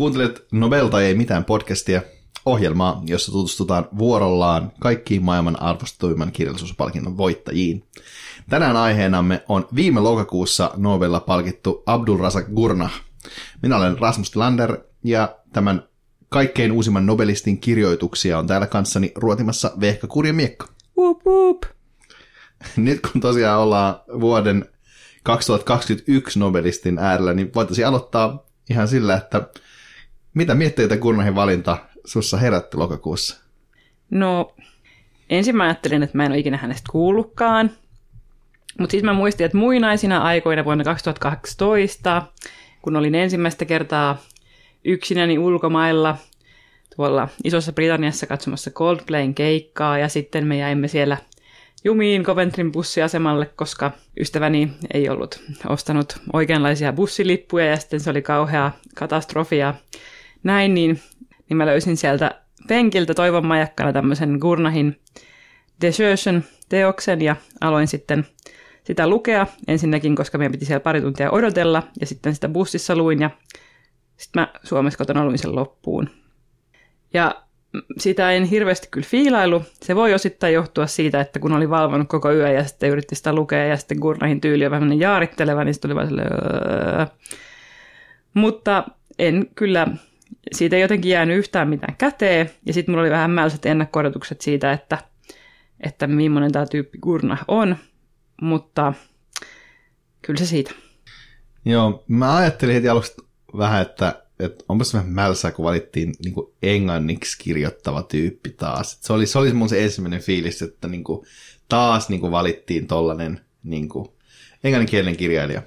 Kuuntelet Nobel tai ei mitään podcastia, ohjelmaa, jossa tutustutaan vuorollaan kaikkiin maailman arvostetuimman kirjallisuuspalkinnon voittajiin. Tänään aiheenamme on viime lokakuussa Nobelilla palkittu Abdulrazak Gurnah. Minä olen Rasmus Lander ja tämän kaikkein uusimman Nobelistin kirjoituksia on täällä kanssani ruotimassa Vehka Kurjamiekka. Wup, wup. Nyt kun tosiaan ollaan vuoden 2021 Nobelistin äärellä, niin voitaisiin aloittaa ihan sillä, että mitä mietteitä Gurnahin valinta sussa herätti lokakuussa? No, ensin mä ajattelin, että mä en ole ikinä hänestä kuullutkaan, mutta sitten mä muistin, että muinaisina aikoina vuonna 2012, kun olin ensimmäistä kertaa yksinäni ulkomailla tuolla Isossa Britanniassa katsomassa Coldplayn keikkaa, ja sitten me jäimme siellä jumiin Coventryn bussiasemalle, koska ystäväni ei ollut ostanut oikeanlaisia bussilippuja, ja sitten se oli kauhea katastrofi ja näin, niin mä löysin sieltä penkiltä toivon majakkana tämmöisen Gurnahin Desertion-teoksen, ja aloin sitten sitä lukea ensinnäkin, koska meidän piti siellä pari tuntia odotella, ja sitten sitä bussissa luin, ja sitten mä Suomessa kotona luin sen loppuun. Ja sitä en hirveästi kyllä fiilailu. Se voi osittain johtua siitä, että kun oli valvonut koko yö ja sitten yritti sitä lukea ja sitten Gurnahin tyyli on vähän jaaritteleva, niin sitten oli vaan silleen. Mutta en kyllä, siitä ei jotenkin jäänyt yhtään mitään käteen. Ja sitten mulla oli vähän mälsät ennakko-odotukset siitä, että millainen tämä tyyppi Gurnah on. Mutta kyllä se siitä. Joo, mä ajattelin heti aluksi vähän, että onpas vähän mälsää, kun valittiin niin kuin englanniksi kirjoittava tyyppi taas. Se oli mun se ensimmäinen fiilis, että niin kuin, taas niin kuin valittiin tollainen niin kuin englanninkielinen kirjailija.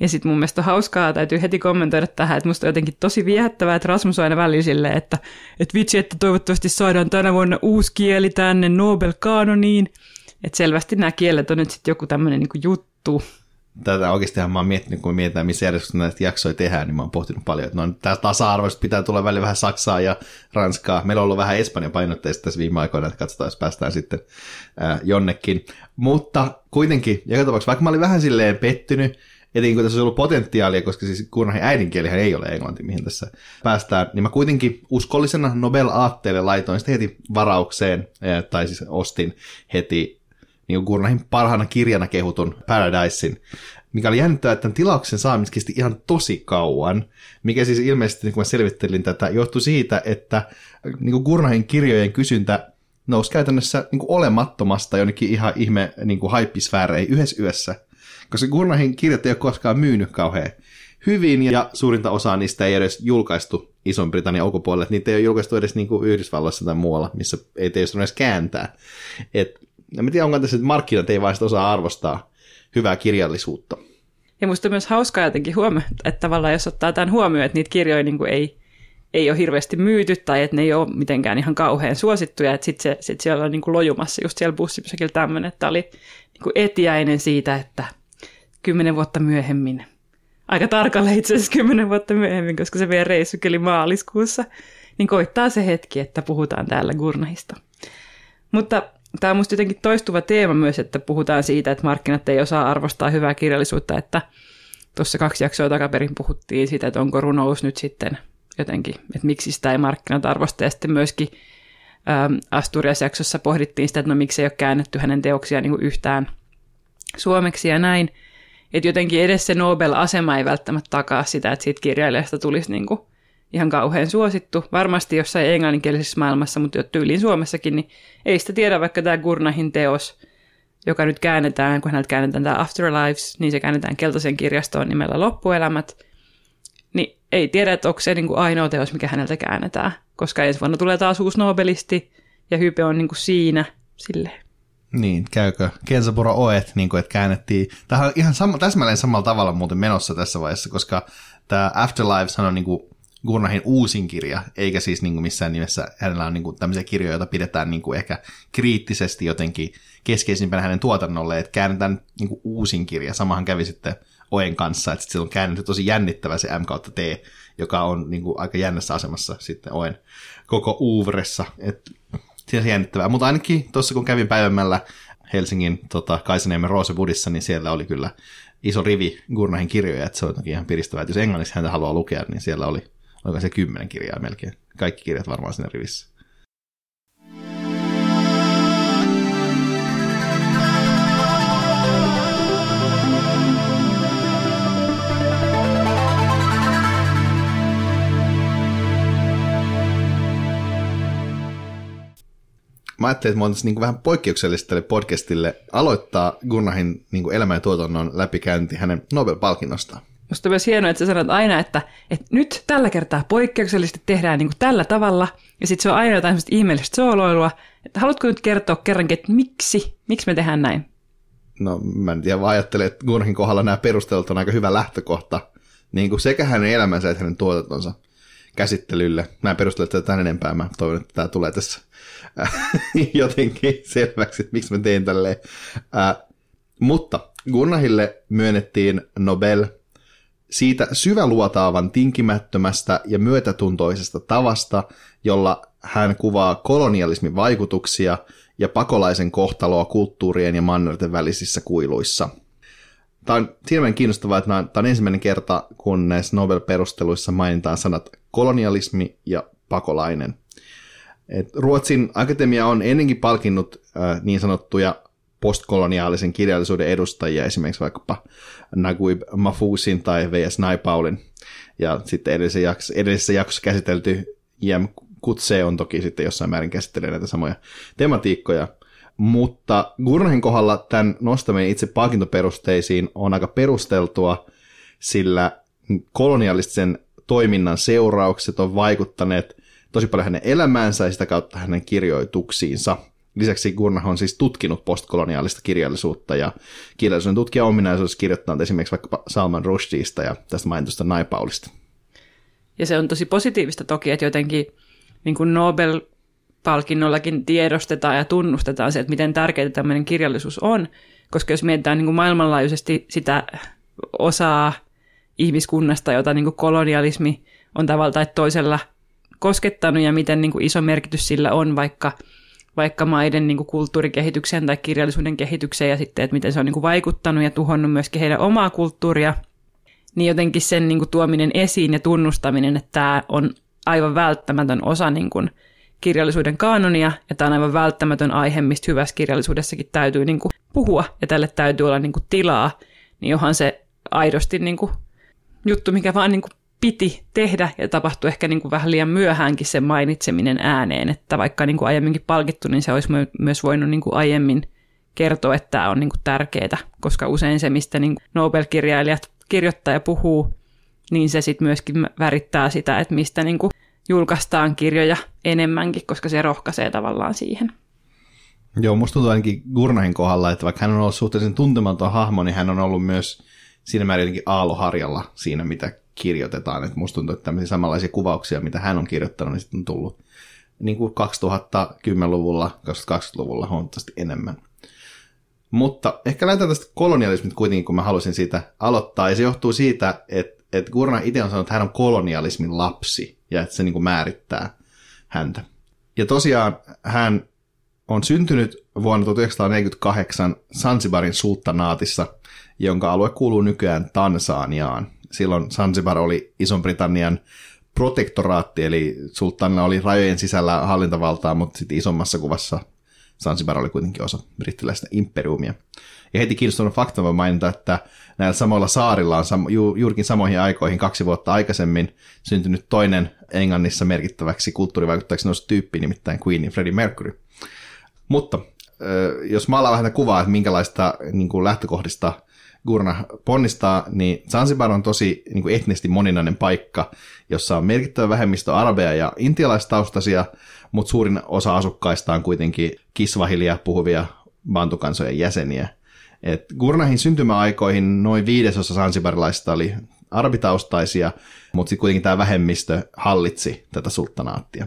Ja sitten mun mielestä on hauskaa, täytyy heti kommentoida tähän, että musta on jotenkin tosi viehättävää, että Rasmus on aina välillä silleen, että vitsi, että toivottavasti saadaan tänä vuonna uusi kieli tänne Nobel-kaanoniin. Että selvästi nämä kielet on nyt sitten joku tämmöinen niin kuin juttu. Tätä oikeastihan mä oon miettinyt, kun mietitään, missä järjestössä näitä jaksoja tehdään, niin mä oon pohtinut paljon, että tää tasa-arvoista pitää tulla välillä vähän Saksaa ja Ranskaa. Meillä on ollut vähän Espanjan painotteista tässä viime aikoina, että katsotaan, jos päästään sitten jonnekin. Mutta kuitenkin, joka tapauksessa, vaikka mä olin vähän silleen pettynyt, etenkin kun tässä olisi ollut potentiaalia, koska siis Gurnahin äidinkielihän ei ole englanti, mihin tässä päästään, niin mä kuitenkin uskollisena Nobel-aatteelle laitoin sitä heti varaukseen, tai siis ostin heti, niin Gurnahin parhaana kirjana kehutun Paradisein, mikä oli jännittävää, että tämän tilauksen saaminen kesti ihan tosi kauan, mikä siis ilmeisesti, kun mä selvittelin tätä, johtui siitä, että niin Gurnahin kirjojen kysyntä nousi käytännössä niin olemattomasta jonnekin ihan ihme niin haippisfääreihin yhdessä yössä, koska Gurnahin kirjat ei ole koskaan myynyt kauhean hyvin, ja suurinta osaa niistä ei edes julkaistu Ison-Britannian ulkopuolelle, että niitä ei ole julkaistu edes niin Yhdysvalloissa tai muualla, missä ei teistä edes kääntää, että en tiedä, onko tässä, että markkinat ei vaan osaa arvostaa hyvää kirjallisuutta. Ja musta on myös hauskaa jotenkin huomioida, että tavallaan jos ottaa tämän huomioon, että niitä kirjoja niin kuin ei ole hirveästi myyty tai että ne ei ole mitenkään ihan kauhean suosittuja, että sitten sit siellä on niin kuin lojumassa just siellä bussipysäkillä tämmöinen, että oli niin kuin etiäinen siitä, että 10 vuotta myöhemmin, aika tarkalleen itse asiassa 10 vuotta myöhemmin, koska se meidän reissukeli maaliskuussa, niin koittaa se hetki, että puhutaan täällä Gurnahista. Mutta tämä on musta jotenkin toistuva teema myös, että puhutaan siitä, että markkinat ei osaa arvostaa hyvää kirjallisuutta, että tuossa 2 jaksoa takaperin puhuttiin siitä, että onko runous nyt sitten jotenkin, että miksi sitä ei markkinat arvosta, ja sitten myöskin Asturias-jaksossa pohdittiin sitä, että no miksi ei ole käännetty hänen teoksiaan niin kuin yhtään suomeksi ja näin, että jotenkin edes se Nobel-asema ei välttämättä takaa sitä, että siitä kirjailijasta tulisi niin kuin ihan kauhean suosittu. Varmasti jossain englanninkielisessä maailmassa, mutta jo tyyliin Suomessakin, niin ei sitä tiedä, vaikka tämä Gurnahin teos, joka nyt käännetään, kun häneltä käännetään tämä Afterlives, niin se käännetään Keltaisen kirjastoon nimellä Loppuelämät, niin ei tiedä, että onko se niin kuin ainoa teos, mikä häneltä käännetään, koska ensi vuonna tulee taas uusi Nobelisti, ja hype on niin kuin siinä silleen. Niin, käykö Kensaburo Oet, niin kuin, että käännettiin. Tämä on ihan täsmälleen samalla tavalla muuten menossa tässä vaiheessa, koska tämä Afterlives on niin kuin Gurnahin uusin kirja, eikä siis niin kuin missään nimessä hänellä on niin kuin tämmöisiä kirjoja, joita pidetään niin kuin ehkä kriittisesti jotenkin keskeisimpänä hänen tuotannolle, että käännetään niin kuin uusin kirja. Samahan kävi sitten Oen kanssa, että sitten on käännetty tosi jännittävä se M/T, joka on niin kuin aika jännässä asemassa sitten Oen koko uuvressa. Että siinä on jännittävää, mutta ainakin tuossa kun kävin päivämällä Helsingin Kaisaniemen Rosebudissa, niin siellä oli kyllä iso rivi Gurnahin kirjoja, että se on ihan piristävää, että jos englanniksi häntä haluaa lukea, niin siellä oli Onko se 10 kirjaa melkein? Kaikki kirjat varmaan siinä rivissä. Mä ajattelin, että mä oltaisin niin vähän poikkeuksellisesti tälle podcastille aloittaa Gurnahin niin elämän ja tuotannon läpikäynti hänen Nobel-palkinnostaan. Musta on myös hienoa, että sä sanot aina, että nyt tällä kertaa poikkeuksellisesti tehdään niin tällä tavalla, ja sitten se on aina jotain ihmeellistä sooloilua. Että haluatko nyt kertoa kerrankin, että miksi me tehdään näin? No mä en tiedä, vaan ajattelen, että Gurnahin kohdalla nämä perustelut on aika hyvä lähtökohta niin sekä hänen elämänsä että hänen tuotantonsa käsittelylle. Mä en perustele tätä enempää, mä toivon, että tämä tulee tässä jotenkin selväksi, että miksi mä tein tälleen. Mutta Gurnahille myönnettiin Nobel siitä syväluotaavan tinkimättömästä ja myötätuntoisesta tavasta, jolla hän kuvaa kolonialismin vaikutuksia ja pakolaisen kohtaloa kulttuurien ja mannerten välisissä kuiluissa. Tämä on silleen kiinnostavaa, että tämä on ensimmäinen kerta, kun näissä Nobel-perusteluissa mainitaan sanat kolonialismi ja pakolainen. Et Ruotsin akatemia on ennenkin palkinnut niin sanottuja postkoloniaalisen kirjallisuuden edustajia, esimerkiksi vaikkapa Naguib Mahfouzin tai W.S. Naipaulin. Ja sitten edellisessä jaksossa käsitelty J.M. Coetzee on toki sitten jossain määrin käsittelee näitä samoja tematiikkoja. Mutta Gurnahin kohdalla tämän nostaminen itse palkintoperusteisiin on aika perusteltua, sillä kolonialistisen toiminnan seuraukset on vaikuttaneet tosi paljon hänen elämäänsä ja sitä kautta hänen kirjoituksiinsa. Lisäksi Gurnah on siis tutkinut postkoloniaalista kirjallisuutta ja kirjallisuuden tutkijan ominaisuudessa kirjoittanut esimerkiksi vaikkapa Salman Rushdiesta ja tästä mainitusta Naipaulista. Ja se on tosi positiivista toki, että jotenkin niin kuin Nobel-palkinnollakin tiedostetaan ja tunnustetaan se, että miten tärkeää tämmöinen kirjallisuus on, koska jos mietitään niin kuin maailmanlaajuisesti sitä osaa ihmiskunnasta, jota niin kuin kolonialismi on tavalla tai toisella koskettanut ja miten niin kuin iso merkitys sillä on vaikka maiden niin kuin kulttuurikehitykseen tai kirjallisuuden kehitykseen ja sitten, että miten se on niin kuin vaikuttanut ja tuhonnut myöskin heidän omaa kulttuuria, niin jotenkin sen niin kuin tuominen esiin ja tunnustaminen, että tämä on aivan välttämätön osa niin kuin kirjallisuuden kaanonia ja tämä on aivan välttämätön aihe, mistä hyvässä kirjallisuudessakin täytyy niin kuin puhua ja tälle täytyy olla niin kuin tilaa, niin johan se aidosti niin kuin juttu, mikä vaan niin kuin piti tehdä ja tapahtui ehkä niin kuin vähän liian myöhäänkin sen mainitseminen ääneen, että vaikka niin kuin aiemminkin palkittu, niin se olisi myös voinut niin kuin aiemmin kertoa, että tämä on niin kuin tärkeää, koska usein se, mistä niin kuin Nobel-kirjailijat kirjoittaa ja puhuu, niin se sitten myöskin värittää sitä, että mistä niin kuin julkaistaan kirjoja enemmänkin, koska se rohkaisee tavallaan siihen. Joo, musta tuntuu ainakin Gurnahin kohdalla, että vaikka hän on ollut suhteellisen tuntematon hahmo, niin hän on ollut myös siinä määrin jotenkin aaloharjalla siinä, mitä kirjoitetaan. Et musta tuntuu, että tämmöisiä samanlaisia kuvauksia, mitä hän on kirjoittanut, niin sitten on tullut niin kuin 2010-luvulla, 2020-luvulla huomattavasti enemmän. Mutta ehkä lähdetään tästä kolonialismista kuitenkin, kun mä halusin siitä aloittaa. Ja se johtuu siitä, että Gurnah itse on sanonut, että hän on kolonialismin lapsi ja että se niin kuin määrittää häntä. Ja tosiaan hän on syntynyt vuonna 1948 Zanzibarin sulttanaatissa, jonka alue kuuluu nykyään Tansaniaan. Silloin Zanzibar oli Ison-Britannian protektoraatti, eli sulttaanilla oli rajojen sisällä hallintavaltaa, mutta sitten isommassa kuvassa Zanzibar oli kuitenkin osa brittiläistä imperiumia. Ja heti kiinnostunut fakta voi mainita, että näillä samoilla saarilla on juurikin samoihin aikoihin 2 vuotta aikaisemmin syntynyt toinen Englannissa merkittäväksi kulttuurivaikuttajaksi noussut tyyppi, nimittäin Queen Freddie Mercury. Mutta jos maalaa vähän kuvaa, että minkälaista niin kuin lähtökohdista Gurnah ponnistaa, niin Zanzibar on tosi niin kuin etnisesti moninainen paikka, jossa on merkittävä vähemmistö arabeja ja intialaistaustaisia, mutta suurin osa asukkaista on kuitenkin kiswahilia puhuvia bantukansojen jäseniä. Et Gurnahin syntymäaikoihin noin 5% zanzibarilaisista oli arabitaustaisia, mutta sitten kuitenkin tämä vähemmistö hallitsi tätä sulttanaattia.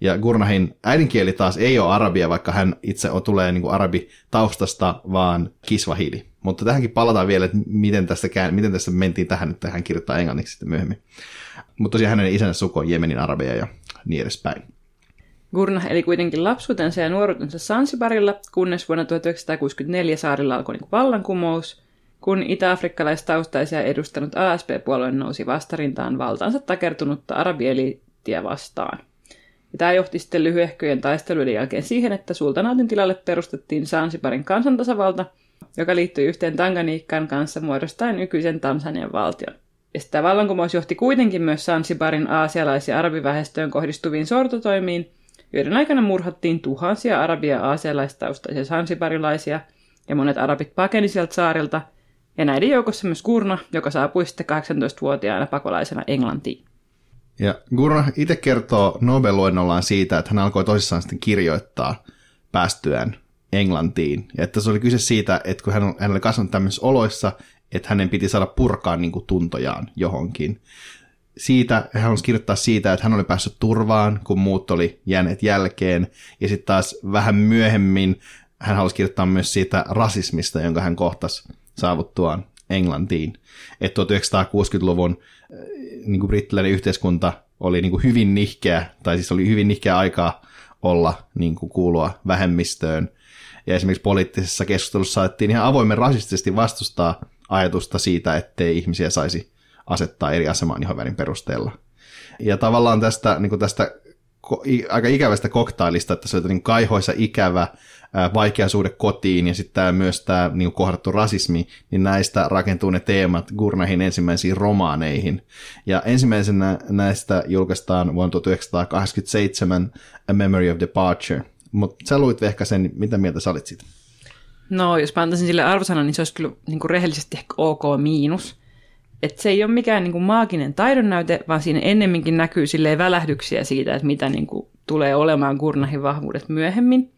Ja Gurnahin äidinkieli taas ei ole arabia, vaikka hän itse tulee niin kuin arabitaustasta, vaan kiswahili. Mutta tähänkin palataan vielä, että miten tästä mentiin tähän, että hän kirjoittaa englanniksi sitten myöhemmin. Mutta tosiaan hänen isänsä suku on Jemenin arabeja ja niin edespäin. Gurnah eli kuitenkin lapsuutensa ja nuoruutensa Zanzibarilla, kunnes vuonna 1964 saarilla alkoi niin vallankumous, kun itä-afrikkalaistaustaisia edustanut ASP-puolue nousi vastarintaan valtaansa takertunutta arabieliittiä vastaan. Ja tämä johti sitten lyhyehköjen taisteluiden jälkeen siihen, että sultanaatin tilalle perustettiin Zanzibarin kansantasavalta, joka liittyi yhteen Tanganiikkaan kanssa muodostaen nykyisen Tansanian valtion. Ja sitä vallankumous johti kuitenkin myös Zanzibarin aasialais- ja arabiväestöön kohdistuviin sortotoimiin, joiden aikana murhattiin tuhansia arabia aasialaistaustaisia zanzibarilaisia, ja monet arabit pakeni sieltä saarilta, ja näiden joukossa myös Gurnah, joka saapui sitten 18-vuotiaana pakolaisena Englantiin. Ja Gurnah itse kertoo Nobel-luennollaan siitä, että hän alkoi tosissaan sitten kirjoittaa päästyään Englantiin. Ja että se oli kyse siitä, että kun hän oli kasvanut tämmöisissä oloissa, että hänen piti saada purkaa niin kuin tuntojaan johonkin. Siitä, hän halusi kirjoittaa siitä, että hän oli päässyt turvaan, kun muut oli jääneet jälkeen. Ja sitten taas vähän myöhemmin hän halusi kirjoittaa myös siitä rasismista, jonka hän kohtasi saavuttuaan Englantiin. Että 1960-luvun niin kuin brittiläinen yhteiskunta oli niin kuin hyvin nihkeä, tai siis oli hyvin nihkeä aikaa olla niin kuin kuulua vähemmistöön. Ja esimerkiksi poliittisessa keskustelussa saatiin ihan avoimen rasistisesti vastustaa ajatusta siitä, ettei ihmisiä saisi asettaa eri asemaan ihonvärin perusteella. Ja tavallaan tästä, niin kuin tästä aika ikävästä koktailista, että se oli niin kaihoisa ikävä, vaikea suhde kotiin ja sitten myös tämä niin kuin kohdattu rasismi, niin näistä rakentuu ne teemat Gurnahin ensimmäisiin romaaneihin. Ja ensimmäisenä näistä julkaistaan vuonna 1987 A Memory of Departure. Mutta sä luit Vehka sen, mitä mieltä sä olit siitä? No, jos mä antaisin sille arvosanan, niin se olisi kyllä niin kuin rehellisesti ehkä OK miinus. Että se ei ole mikään niin kuin maaginen taidonnäyte, vaan siinä ennemminkin näkyy silleen välähdyksiä siitä, että mitä niin kuin tulee olemaan Gurnahin vahvuudet myöhemmin.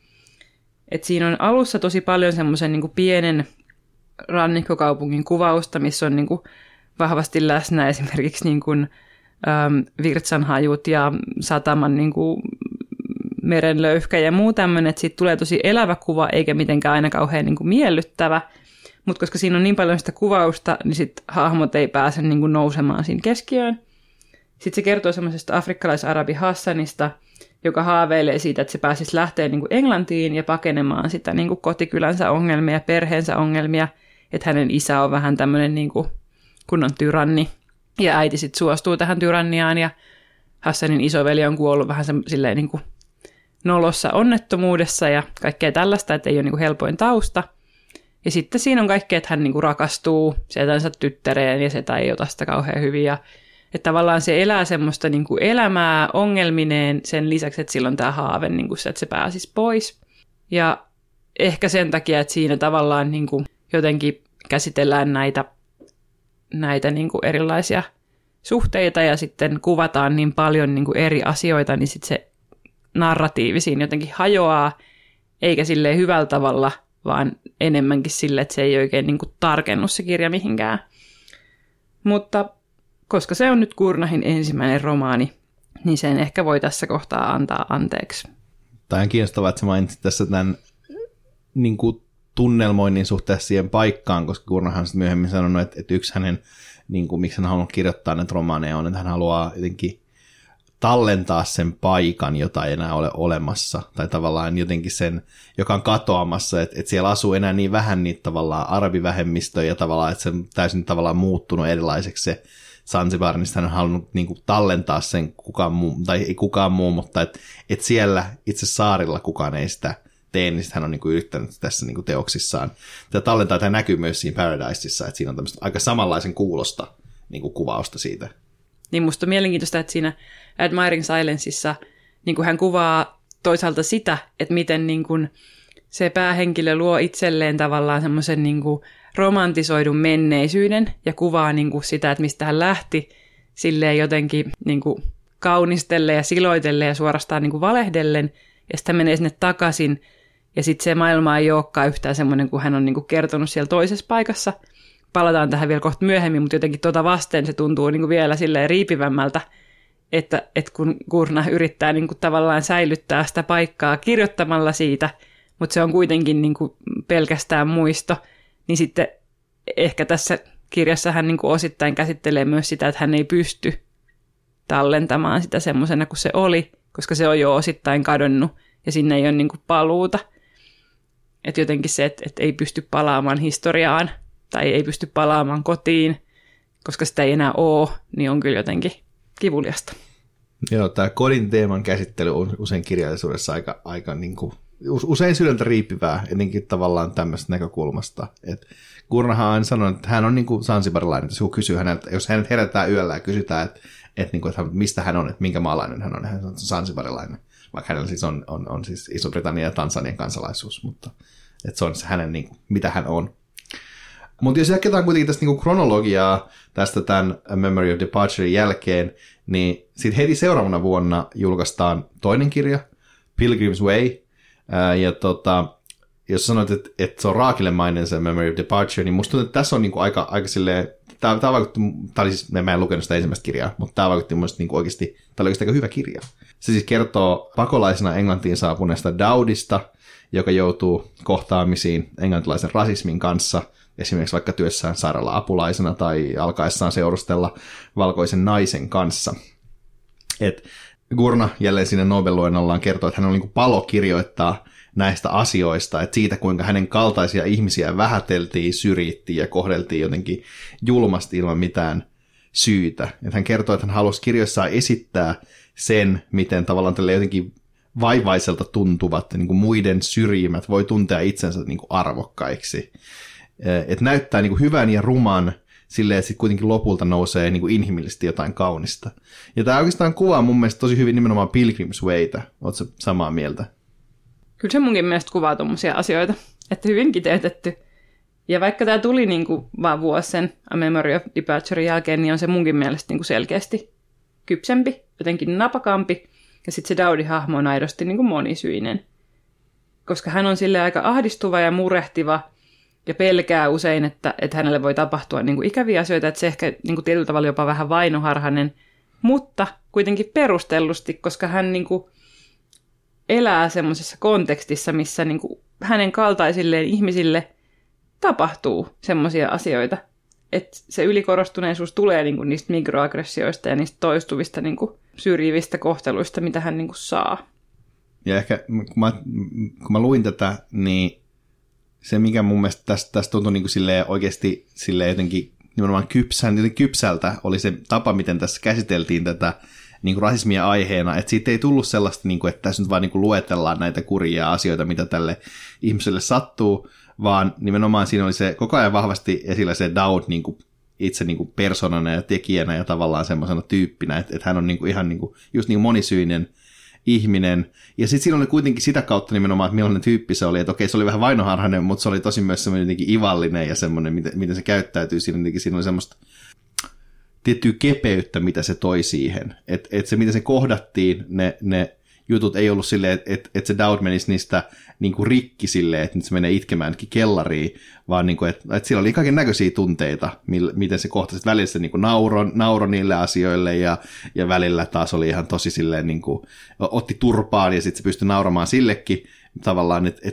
Et siinä on alussa tosi paljon semmoisen niin kuin pienen rannikkokaupungin kuvausta, missä on niin kuin vahvasti läsnä esimerkiksi niin kuin, virtsanhajut ja sataman niin kuin merenlöyhkä ja muu tämmöinen, että siitä tulee tosi elävä kuva eikä mitenkään aina kauhean niin kuin miellyttävä. Mutta koska siinä on niin paljon sitä kuvausta, niin sitten hahmot ei pääse niin kuin nousemaan siinä keskiöön. Sitten se kertoo semmoisesta afrikkalais-arabi Hassanista, joka haaveilee siitä, että se pääsisi lähteä niin kuin Englantiin ja pakenemaan sitä niin kuin kotikylänsä ongelmia ja perheensä ongelmia. Että hänen isä on vähän tämmöinen niin kuin kunnon tyranni ja äiti sitten suostuu tähän tyranniaan ja Hassanin isoveli on kuollut vähän silleen niin kuin nolossa onnettomuudessa ja kaikkea tällaista, että ei ole niin kuin helpoin tausta. Ja sitten siinä on kaikkea, että hän niin kuin rakastuu setänsä tyttäreen ja setä ei ota sitä kauhean hyvin. Ja, että tavallaan se elää semmoista niin kuin elämää ongelmineen sen lisäksi, että sillä on tämä haave, niin kuin se, että se pääsisi pois. Ja ehkä sen takia, että siinä tavallaan niin kuin jotenkin käsitellään näitä niin kuin erilaisia suhteita ja sitten kuvataan niin paljon niin kuin eri asioita, niin sitten se narratiivi siinä jotenkin hajoaa, eikä silleen hyvällä tavalla, vaan enemmänkin sille, että se ei oikein niin kuin tarkennu se kirja mihinkään. Mutta koska se on nyt Gurnahin ensimmäinen romaani, niin sen ehkä voi tässä kohtaa antaa anteeksi. Tämä on kiinnostavaa, että sä mainitsit tässä tämän niin kuin tunnelmoinnin suhteessa siihen paikkaan, koska Gurnah on myöhemmin sanonut, että yksi hänen, niin kuin, miksi hän haluaa kirjoittaa näitä romaaneja on, että hän haluaa jotenkin tallentaa sen paikan, jota ei enää ole olemassa, tai tavallaan jotenkin sen, joka on katoamassa, että siellä asuu enää niin vähän niitä tavallaan arabivähemmistöjä, tavallaan, että se on täysin tavallaan muuttunut erilaiseksi se Zanzibar, niin sitä on halunnut niin kuin tallentaa sen kukaan muu, tai ei kukaan muu, mutta että siellä itse saarilla kukaan ei sitä tee, niin hän on niin kuin yrittänyt tässä niin kuin teoksissaan. Tämä tallentaa, tämä näkyy myös siinä Paradiseissa, että siinä on tämmöistä aika samanlaisen kuulosta niin kuin kuvausta siitä. Niin musta on mielenkiintoista, että siinä Admiring Silenceissa niin hän kuvaa toisaalta sitä, että miten niin kuin se päähenkilö luo itselleen tavallaan semmoisen niin kuin romantisoidun menneisyyden ja kuvaa niin kuin sitä, että mistä hän lähti silleen jotenkin niin kuin kaunistelle ja siloitelle ja suorastaan niin kuin valehdellen ja sitten menee sinne takaisin ja sitten se maailma ei olekaan yhtään semmoinen kuin hän on niin kuin kertonut siellä toisessa paikassa. Palataan tähän vielä kohta myöhemmin, mutta jotenkin tuota vasten se tuntuu niin kuin vielä silleen riipivämmältä, että kun Gurnah yrittää niin kuin tavallaan säilyttää sitä paikkaa kirjoittamalla siitä, mutta se on kuitenkin niin kuin pelkästään muisto, niin sitten ehkä tässä kirjassa hän niin kuin osittain käsittelee myös sitä, että hän ei pysty tallentamaan sitä semmoisena kuin se oli, koska se on jo osittain kadonnut ja sinne ei ole niin kuin paluuta. Että jotenkin se, että ei pysty palaamaan historiaan tai ei pysty palaamaan kotiin, koska sitä ei enää ole, niin on kyllä jotenkin kivuliasta. Joo, tämä kodin teeman käsittely on usein kirjallisuudessa aika niin kuin, usein sydäntä riippivää, etenkin tavallaan tämmöisestä näkökulmasta. Et Gurnahhan on sanonut, että hän on niin kuin sansibarilainen, jos joku kysyy häneltä, jos hänet herätään yöllä ja kysytään, että mistä hän on, että minkä maalainen hän on, hän on sansibarilainen. Vaikka hänellä siis on siis Iso-Britannia ja Tansanian kansalaisuus, mutta että se on se hänen, niin kuin, mitä hän on. Mutta jos jatketaan kuitenkin tästä niinku kronologiaa tästä tämän A Memory of Departure jälkeen, niin sitten heti seuraavana vuonna julkaistaan toinen kirja, Pilgrim's Way, ja jos sanoit, että se on raakilemainen se Memory of Departure, niin musta tuntuu, että tässä on niinku aika silleen, tämä vaikutti, siis, mä en lukenut sitä ensimmäistä kirjaa, mutta tämä vaikutti mun mielestä niinku oikeasti, tämä oli oikeasti aika hyvä kirja. Se siis kertoo pakolaisena Englantiin saapuneesta Daudista, joka joutuu kohtaamisiin englantilaisen rasismin kanssa, esimerkiksi vaikka työssään sairaala-apulaisena tai alkaessaan seurustella valkoisen naisen kanssa. Et Gurnah jälleen siinä Nobel-luennollaan kertoo, että hän on niin kuin palo kirjoittaa näistä asioista, että siitä kuinka hänen kaltaisia ihmisiä vähäteltiin, syrjittiin ja kohdeltiin jotenkin julmasti ilman mitään syytä. Et hän kertoo, että hän halusi kirjoissaan esittää sen, miten tavallaan tälle jotenkin vaivaiselta tuntuvat niin kuin muiden syrjimät voi tuntea itsensä niin kuin arvokkaiksi. Että näyttää niin kuin hyvän ja ruman silleen, että sitten kuitenkin lopulta nousee niin kuin inhimillisesti jotain kaunista. Ja tämä oikeastaan kuvaa mun mielestä tosi hyvin nimenomaan Pilgrim's Waytä. Ootko samaa mieltä? Kyllä se munkin mielestä kuvaa tuommoisia asioita, että hyvin kiteytetty. Ja vaikka tämä tuli niin kuin vaan vuosi sen A Memory of Departure jälkeen, niin on se munkin mielestä niin kuin selkeästi kypsempi, jotenkin napakampi. Ja sitten se Daudi-hahmo on aidosti niin kuin monisyinen. Koska hän on silleen aika ahdistuva ja murehtiva, ja pelkää usein, että hänelle voi tapahtua niin kuin ikäviä asioita, että se ehkä niin kuin tietyllä tavalla jopa vähän vainoharhainen, mutta kuitenkin perustellusti, koska hän niin kuin elää semmoisessa kontekstissa, missä niin kuin hänen kaltaisilleen ihmisille tapahtuu semmoisia asioita. Että se ylikorostuneisuus tulee niin kuin niistä mikroaggressioista ja niistä toistuvista niin kuin syrjivistä kohteluista, mitä hän niin kuin saa. Ja ehkä kun mä luin tätä, niin se, mikä mun mielestä tästä tuntui niin kuin silleen oikeasti silleen jotenkin nimenomaan kypsältä, oli se tapa, miten tässä käsiteltiin tätä niin kuin rasismia aiheena. Että siitä ei tullut sellaista, niin kuin, että tässä nyt vaan niin kuin luetellaan näitä kurjia asioita, mitä tälle ihmiselle sattuu, vaan nimenomaan siinä oli se koko ajan vahvasti esillä se Daud niin kuin itse niin kuin persoonana ja tekijänä ja tavallaan semmoisena tyyppinä, että hän on niin kuin ihan niin kuin, just niin kuin monisyinen ihminen. Ja sitten siinä oli kuitenkin sitä kautta nimenomaan, että millainen tyyppi se oli. Että okei, se oli vähän vainoharhainen, mutta se oli tosi myös semmoinen jotenkin ivallinen ja semmoinen, miten se käyttäytyy. Siinä oli semmoista tiettyä kepeyttä, mitä se toi siihen. Että se, miten se kohdattiin, ne jutut ei ollut silleen, että se Daud menisi niistä niin kuin rikki silleen, että nyt se menee itkemäänkin kellariin, vaan niin kuin, että sillä oli kaiken näköisiä tunteita, miten se kohtasi. Välillä se niin kuin nauro niille asioille ja välillä taas oli ihan tosi silleen, niin kuin, otti turpaan ja sitten se pystyi nauramaan sillekin tavallaan. Että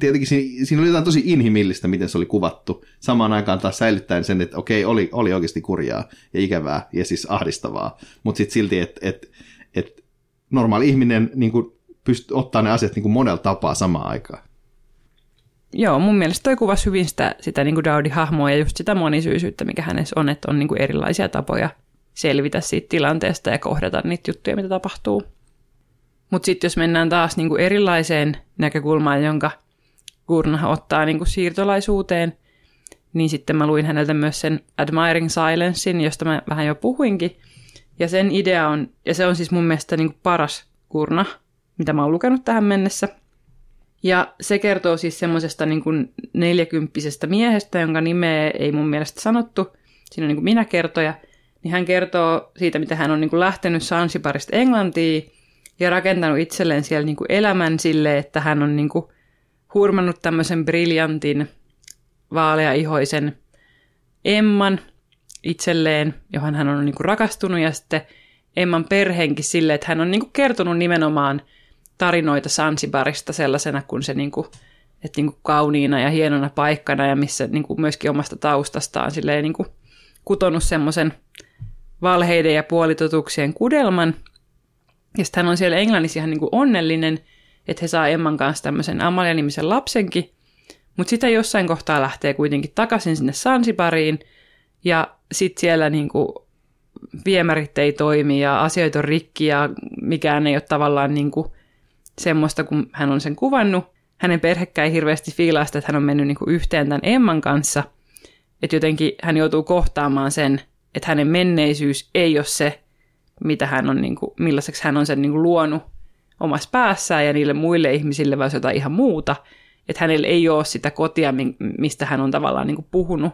tietenkin siinä oli jotain tosi inhimillistä, miten se oli kuvattu. Samaan aikaan taas säilyttäen sen, että okei, oli oikeasti kurjaa ja ikävää ja siis ahdistavaa, mutta sitten silti, että normaali ihminen niin kuin pystyy ottaa ne asiat niin kuin monella tapaa samaan aikaan. Joo, mun mielestä toi kuvasi hyvin sitä niin kuin Daudi-hahmoa ja just sitä monisyisyyttä, mikä hänessä on, että on niin kuin erilaisia tapoja selvitä siitä tilanteesta ja kohdata niitä juttuja, mitä tapahtuu. Mutta sitten jos mennään taas niin kuin erilaiseen näkökulmaan, jonka Gurnah ottaa niin kuin siirtolaisuuteen, niin sitten mä luin häneltä myös sen Admiring Silencein, josta mä vähän jo puhuinkin. Ja sen idea on, ja se on siis mun mielestä niin kuin paras Gurnah, mitä mä oon lukenut tähän mennessä. Ja se kertoo siis semmoisesta niin kuin 40-vuotiaasta miehestä, jonka nimeä ei mun mielestä sanottu. Siinä on niin kuin minäkertoja. Niin hän kertoo siitä, miten hän on niin kuin lähtenyt Zanzibarista Englantiin ja rakentanut itselleen siellä niin kuin elämän sille, että hän on niin kuin hurmannut tämmöisen briljantin, vaaleaihoisen Emman itselleen, johon hän on niin kuin rakastunut, ja sitten Emman perheenkin silleen, että hän on niin kuin kertonut nimenomaan tarinoita Zanzibarista sellaisena kuin se niin kuin, että niin kuin kauniina ja hienona paikkana, ja missä niin kuin myöskin omasta taustastaan silleen niin kuin kutonut semmoisen valheiden ja puolitotuuksien kudelman. Ja sitten hän on siellä Englannissa ihan niin kuin onnellinen, että he saa Emman kanssa tämmöisen Amalia-nimisen lapsenkin, Mutta sitä jossain kohtaa lähtee kuitenkin takaisin sinne Zanzibariin, ja sitten siellä niinku viemärit ei toimi ja asioita on rikki ja mikään ei ole tavallaan niinku semmoista, kun hän on sen kuvannut. Hänen perhekkä ei hirveästi fiilaa sitä, että hän on mennyt niinku yhteen tämän Emman kanssa. Että jotenkin hän joutuu kohtaamaan sen, että hänen menneisyys ei ole se, mitä hän on, niinku, millaiseksi hän on sen niinku luonut omassa päässään ja niille muille ihmisille, vaan jotain ihan muuta. Että hänellä ei ole sitä kotia, mistä hän on tavallaan niinku puhunut.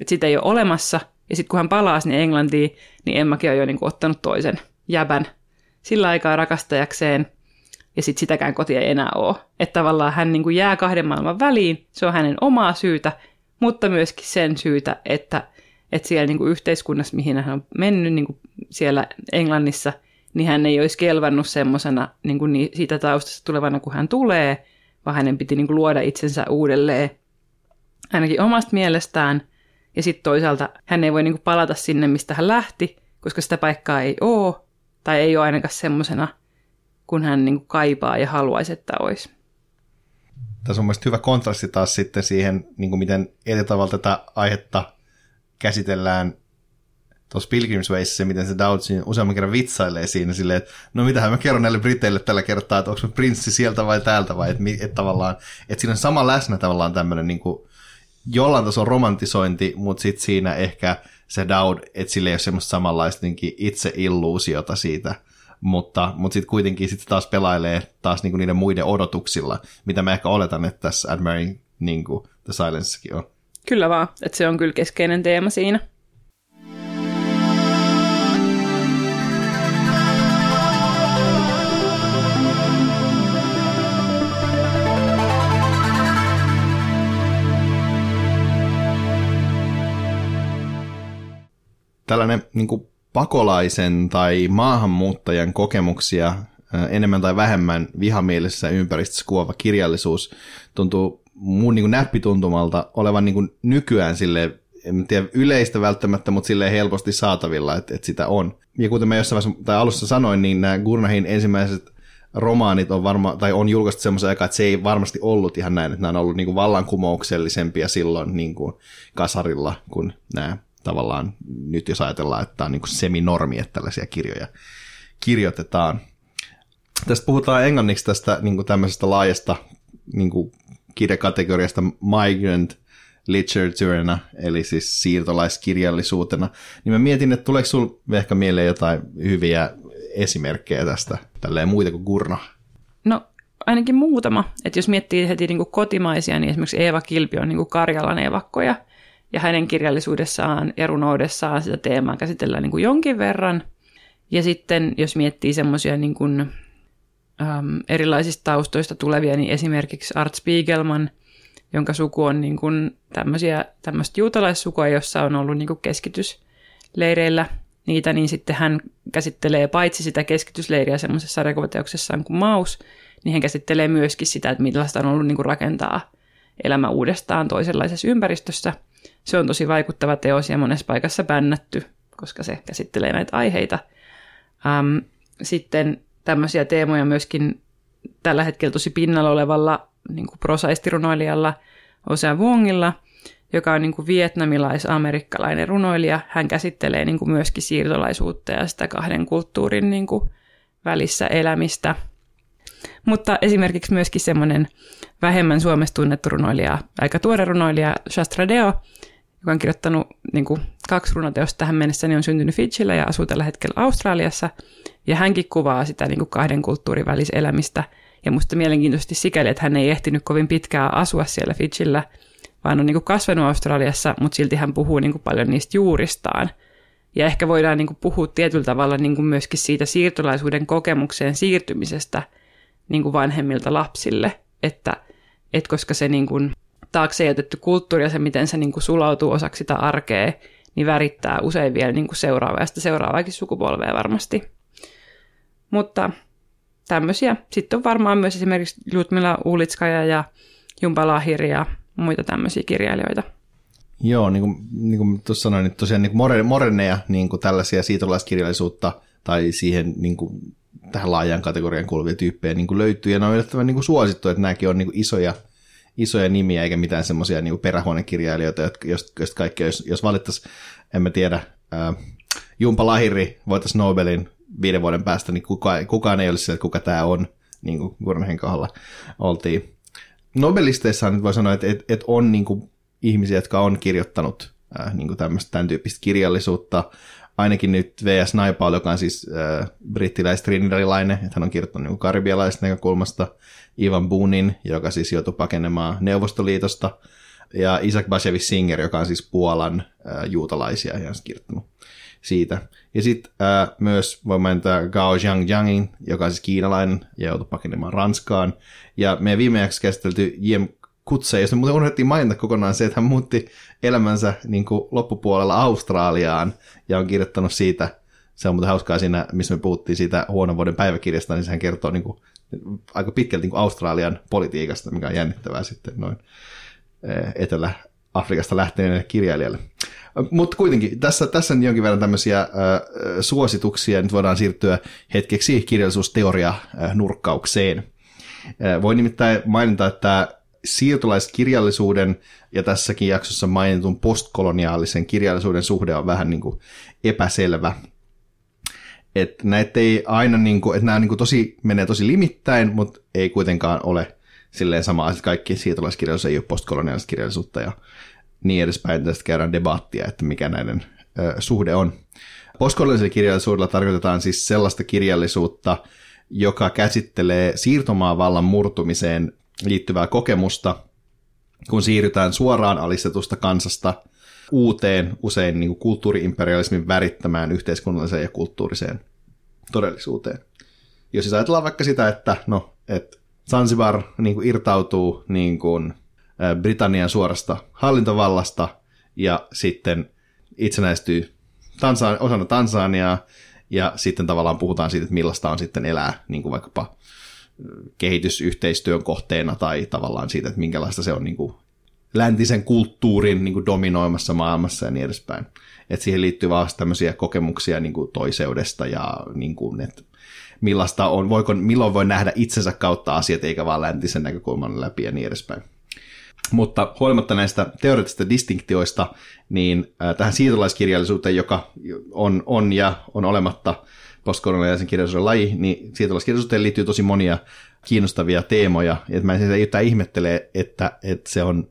Että sitä ei ole olemassa. Ja sitten kun hän palaa sinne Englantiin, niin Emmakin on jo niinku ottanut toisen jäbän sillä aikaa rakastajakseen. Ja sitten sitäkään kotia ei enää ole. Että tavallaan hän niinku jää kahden maailman väliin. Se on hänen omaa syytä, mutta myöskin sen syytä, että siellä niinku yhteiskunnassa, mihin hän on mennyt niinku siellä Englannissa, niin hän ei olisi kelvannut semmoisena niinku siitä taustasta tulevana, kun hän tulee, vaan hänen piti niinku luoda itsensä uudelleen ainakin omasta mielestään. Ja sitten toisaalta hän ei voi niinku palata sinne, mistä hän lähti, koska sitä paikkaa ei ole, tai ei ole ainakaan semmoisena, kun hän niinku kaipaa ja haluaisi, että olisi. Tässä on mielestäni hyvä kontrasti taas sitten siihen, niinku miten eri tavalla tätä aihetta käsitellään tuossa Pilgrim's Wayssä, se miten se Dowdsin useamman kerran vitsailee siinä silleen, että no mitähän mä kerron näille briteille tällä kertaa, että onko mä prinssi sieltä vai täältä vai, että tavallaan, että siinä on sama läsnä tavallaan tämmöinen niinku jollain tasolla romantisointi, mutta sitten siinä ehkä se Dowd, että sillä ei ole semmoista samanlaista itseilluusiota siitä, mutta sitten kuitenkin sit taas pelailee taas niinku niiden muiden odotuksilla, mitä mä ehkä oletan, että tässä Admiring niinku The Silencessakin on. Kyllä vaan, että se on kyllä keskeinen teema siinä. Tällainen niin kuin pakolaisen tai maahanmuuttajan kokemuksia enemmän tai vähemmän vihamielisessä ympäristössä kuvaava kirjallisuus tuntuu mun niin kuin näppituntumalta olevan niin kuin nykyään silleen, en tiedä yleistä välttämättä, mutta silleen helposti saatavilla, että sitä on. Ja kuten mä jossain vaiheessa, tai alussa sanoin, niin nämä Gurnahin ensimmäiset romaanit on varma, tai on julkaistu semmoisen aikaa, että se ei varmasti ollut ihan näin, että nämä on ollut niin kuin vallankumouksellisempia silloin niin kuin kasarilla kuin nämä. Tavallaan nyt jos ajatellaan, että tämä on niin kuin seminormi, että tällaisia kirjoja kirjoitetaan. Tästä puhutaan englanniksi tästä niin kuin tämmöisestä laajasta niin kuin kirjakategoriasta migrant literaturena, eli siis siirtolaiskirjallisuutena. Niin mä mietin, että tuleeko sinulla ehkä mieleen jotain hyviä esimerkkejä tästä, tälleen muita kuin Gurnah? No ainakin muutama. Että jos miettii heti niin kuin kotimaisia, niin esimerkiksi Eeva Kilpi on niin kuin Karjalan evakkoja. Ja hänen kirjallisuudessaan ja runoudessaan sitä teemaa käsitellään niin kuin jonkin verran. Ja sitten jos miettii semmoisia niin kuin, erilaisista taustoista tulevia, niin esimerkiksi Art Spiegelman, jonka suku on niin kuin tämmöistä juutalaissukua, jossa on ollut niin kuin keskitysleireillä niitä, niin sitten hän käsittelee paitsi sitä keskitysleiriä semmoisessa sarjakuvateoksessaan kuin Maus, niin hän käsittelee myöskin sitä, että millaista on ollut niin kuin rakentaa elämä uudestaan toisenlaisessa ympäristössä. Se on tosi vaikuttava teos ja monessa paikassa bännätty, koska se käsittelee näitä aiheita. Sitten tämmöisiä teemoja myöskin tällä hetkellä tosi pinnalla olevalla niin kuin prosaistirunoilijalla Ocean Vuongilla, joka on niin kuin vietnamilais-amerikkalainen runoilija. Hän käsittelee niin kuin myöskin siirtolaisuutta ja sitä kahden kulttuurin niin kuin välissä elämistä. Mutta esimerkiksi myöskin semmoinen vähemmän Suomessa tunnettu runoilija, aika tuore runoilija Shastra Deo, joka on kirjoittanut niin kuin, 2 runoteosta tähän mennessä, niin on syntynyt Fidjillä ja asuu tällä hetkellä Australiassa. Ja hänkin kuvaa sitä niin kuin, kahden kulttuurin väliselämistä. Ja musta mielenkiintoisesti sikäli, että hän ei ehtinyt kovin pitkään asua siellä Fidjillä, vaan on niin kuin, kasvanut Australiassa, mutta silti hän puhuu niin kuin, paljon niistä juuristaan. Ja ehkä voidaan niin kuin, puhua tietyllä tavalla niin kuin, myöskin siitä siirtolaisuuden kokemukseen siirtymisestä, niin kuin vanhemmilta lapsille, että koska se niin kuin taakse jätetty kulttuuri ja se, miten se niin kuin sulautuu osaksi sitä arkea, niin värittää usein vielä niin kuin seuraavaa ja sitä seuraavaakin sukupolvea varmasti. Mutta tämmöisiä. Sitten on varmaan myös esimerkiksi Ljudmila Ulitskaja ja Jumpa Lahir ja muita tämmöisiä kirjailijoita. Joo, niin kuin tuossa sanoin, että tosiaan niin kuin moderneja niin kuin tällaisia siirtolaiskirjallisuutta tai siihen niin kuin tähän laajaan kategorian kuuluvia tyyppejä niin kuin löytyy, ja ne on yllättävän niin kuin suosittu, että nämäkin on niin kuin isoja isoja nimiä eikä mitään semmoisia niin perähuonekirjailijoita, joista kaikki, jos valittaisiin, en mä tiedä, Jumpa Lahiri voitaisiin Nobelin 5 vuoden päästä, niin kukaan ei olisi se, että kuka tämä on, niin kuin Gurnahin kohdalla oltiin. Nobelisteissa nyt voi sanoa, että on niin kuin ihmisiä, jotka on kirjoittanut niin kuin tämän tyyppistä kirjallisuutta. Ainakin nyt W.S. Naipaul, joka on siis brittiläis-trinidadilainen, että hän on kirjoittanut niin karibialaisesta näkökulmasta, Ivan Bunin, joka siis joutui pakenemaan Neuvostoliitosta, ja Isaac Bashevis Singer, joka on siis Puolan juutalaisia, ja on kirjoittanut siitä. Ja sitten myös voi mainita Gao Zhangjiangin, joka on siis kiinalainen, ja joutui pakenemaan Ranskaan. Ja meidän viimeksi käsitelty J.M. Coetzee, josta muuten unohdettiin mainita kokonaan se, että hän muutti elämänsä niin kuin loppupuolella Australiaan ja on kirjoittanut siitä, se on muuten hauskaa siinä, missä me puhuttiin siitä huonon vuoden päiväkirjasta, niin sehän kertoo niin kuin, aika pitkälti niin kuin Australian politiikasta, mikä on jännittävää sitten noin Etelä-Afrikasta lähteneelle kirjailijalle. Mutta kuitenkin, tässä on jonkin verran tämmöisiä suosituksia, nyt voidaan siirtyä hetkeksi kirjallisuusteoria-nurkkaukseen. Voi nimittäin mainita, että siirtolaiskirjallisuuden ja tässäkin jaksossa mainitun postkoloniaalisen kirjallisuuden suhde on vähän niin kuin epäselvä. Että näitä ei aina, niin kuin, että nämä niin kuin menee tosi limittäin, mutta ei kuitenkaan ole silleen sama asia, että kaikki siirtolaiskirjallisuus ei ole postkoloniaalista kirjallisuutta ja niin edespäin. Tästä käydään debattia, että mikä näiden suhde on. Postkoloniaalisella kirjallisuudella tarkoitetaan siis sellaista kirjallisuutta, joka käsittelee siirtomaavallan murtumiseen liittyvää kokemusta, kun siirrytään suoraan alistetusta kansasta uuteen, usein niin kuin kulttuuri-imperialismin värittämään yhteiskunnalliseen ja kulttuuriseen todellisuuteen. Jos siis ajatellaan vaikka sitä, että Zanzibar niin kuin irtautuu niin kuin Britannian suorasta hallintovallasta ja sitten itsenäistyy osana Tansaniaa ja sitten tavallaan puhutaan siitä, että millaista on sitten elää niin kuin vaikkapa kehitysyhteistyön kohteena tai tavallaan siitä, että minkälaista se on niin kuin läntisen kulttuurin niin kuin dominoimassa maailmassa ja niin edespäin. Et siihen liittyy vaan tämmöisiä kokemuksia niin kuin toiseudesta ja niin kuin, että millaista on, milloin voi nähdä itsensä kautta asiat eikä vaan läntisen näkökulman läpi ja niin edespäin. Mutta huolimatta näistä teoreettisista distinktioista, niin tähän siirtolaiskirjallisuuteen, joka on ja on olematta postkoloniaalisen kirjallisuuden laji, niin siirtolaiskirjallisuuteen liittyy tosi monia kiinnostavia teemoja. Et mä en yhtään ihmettele, että se on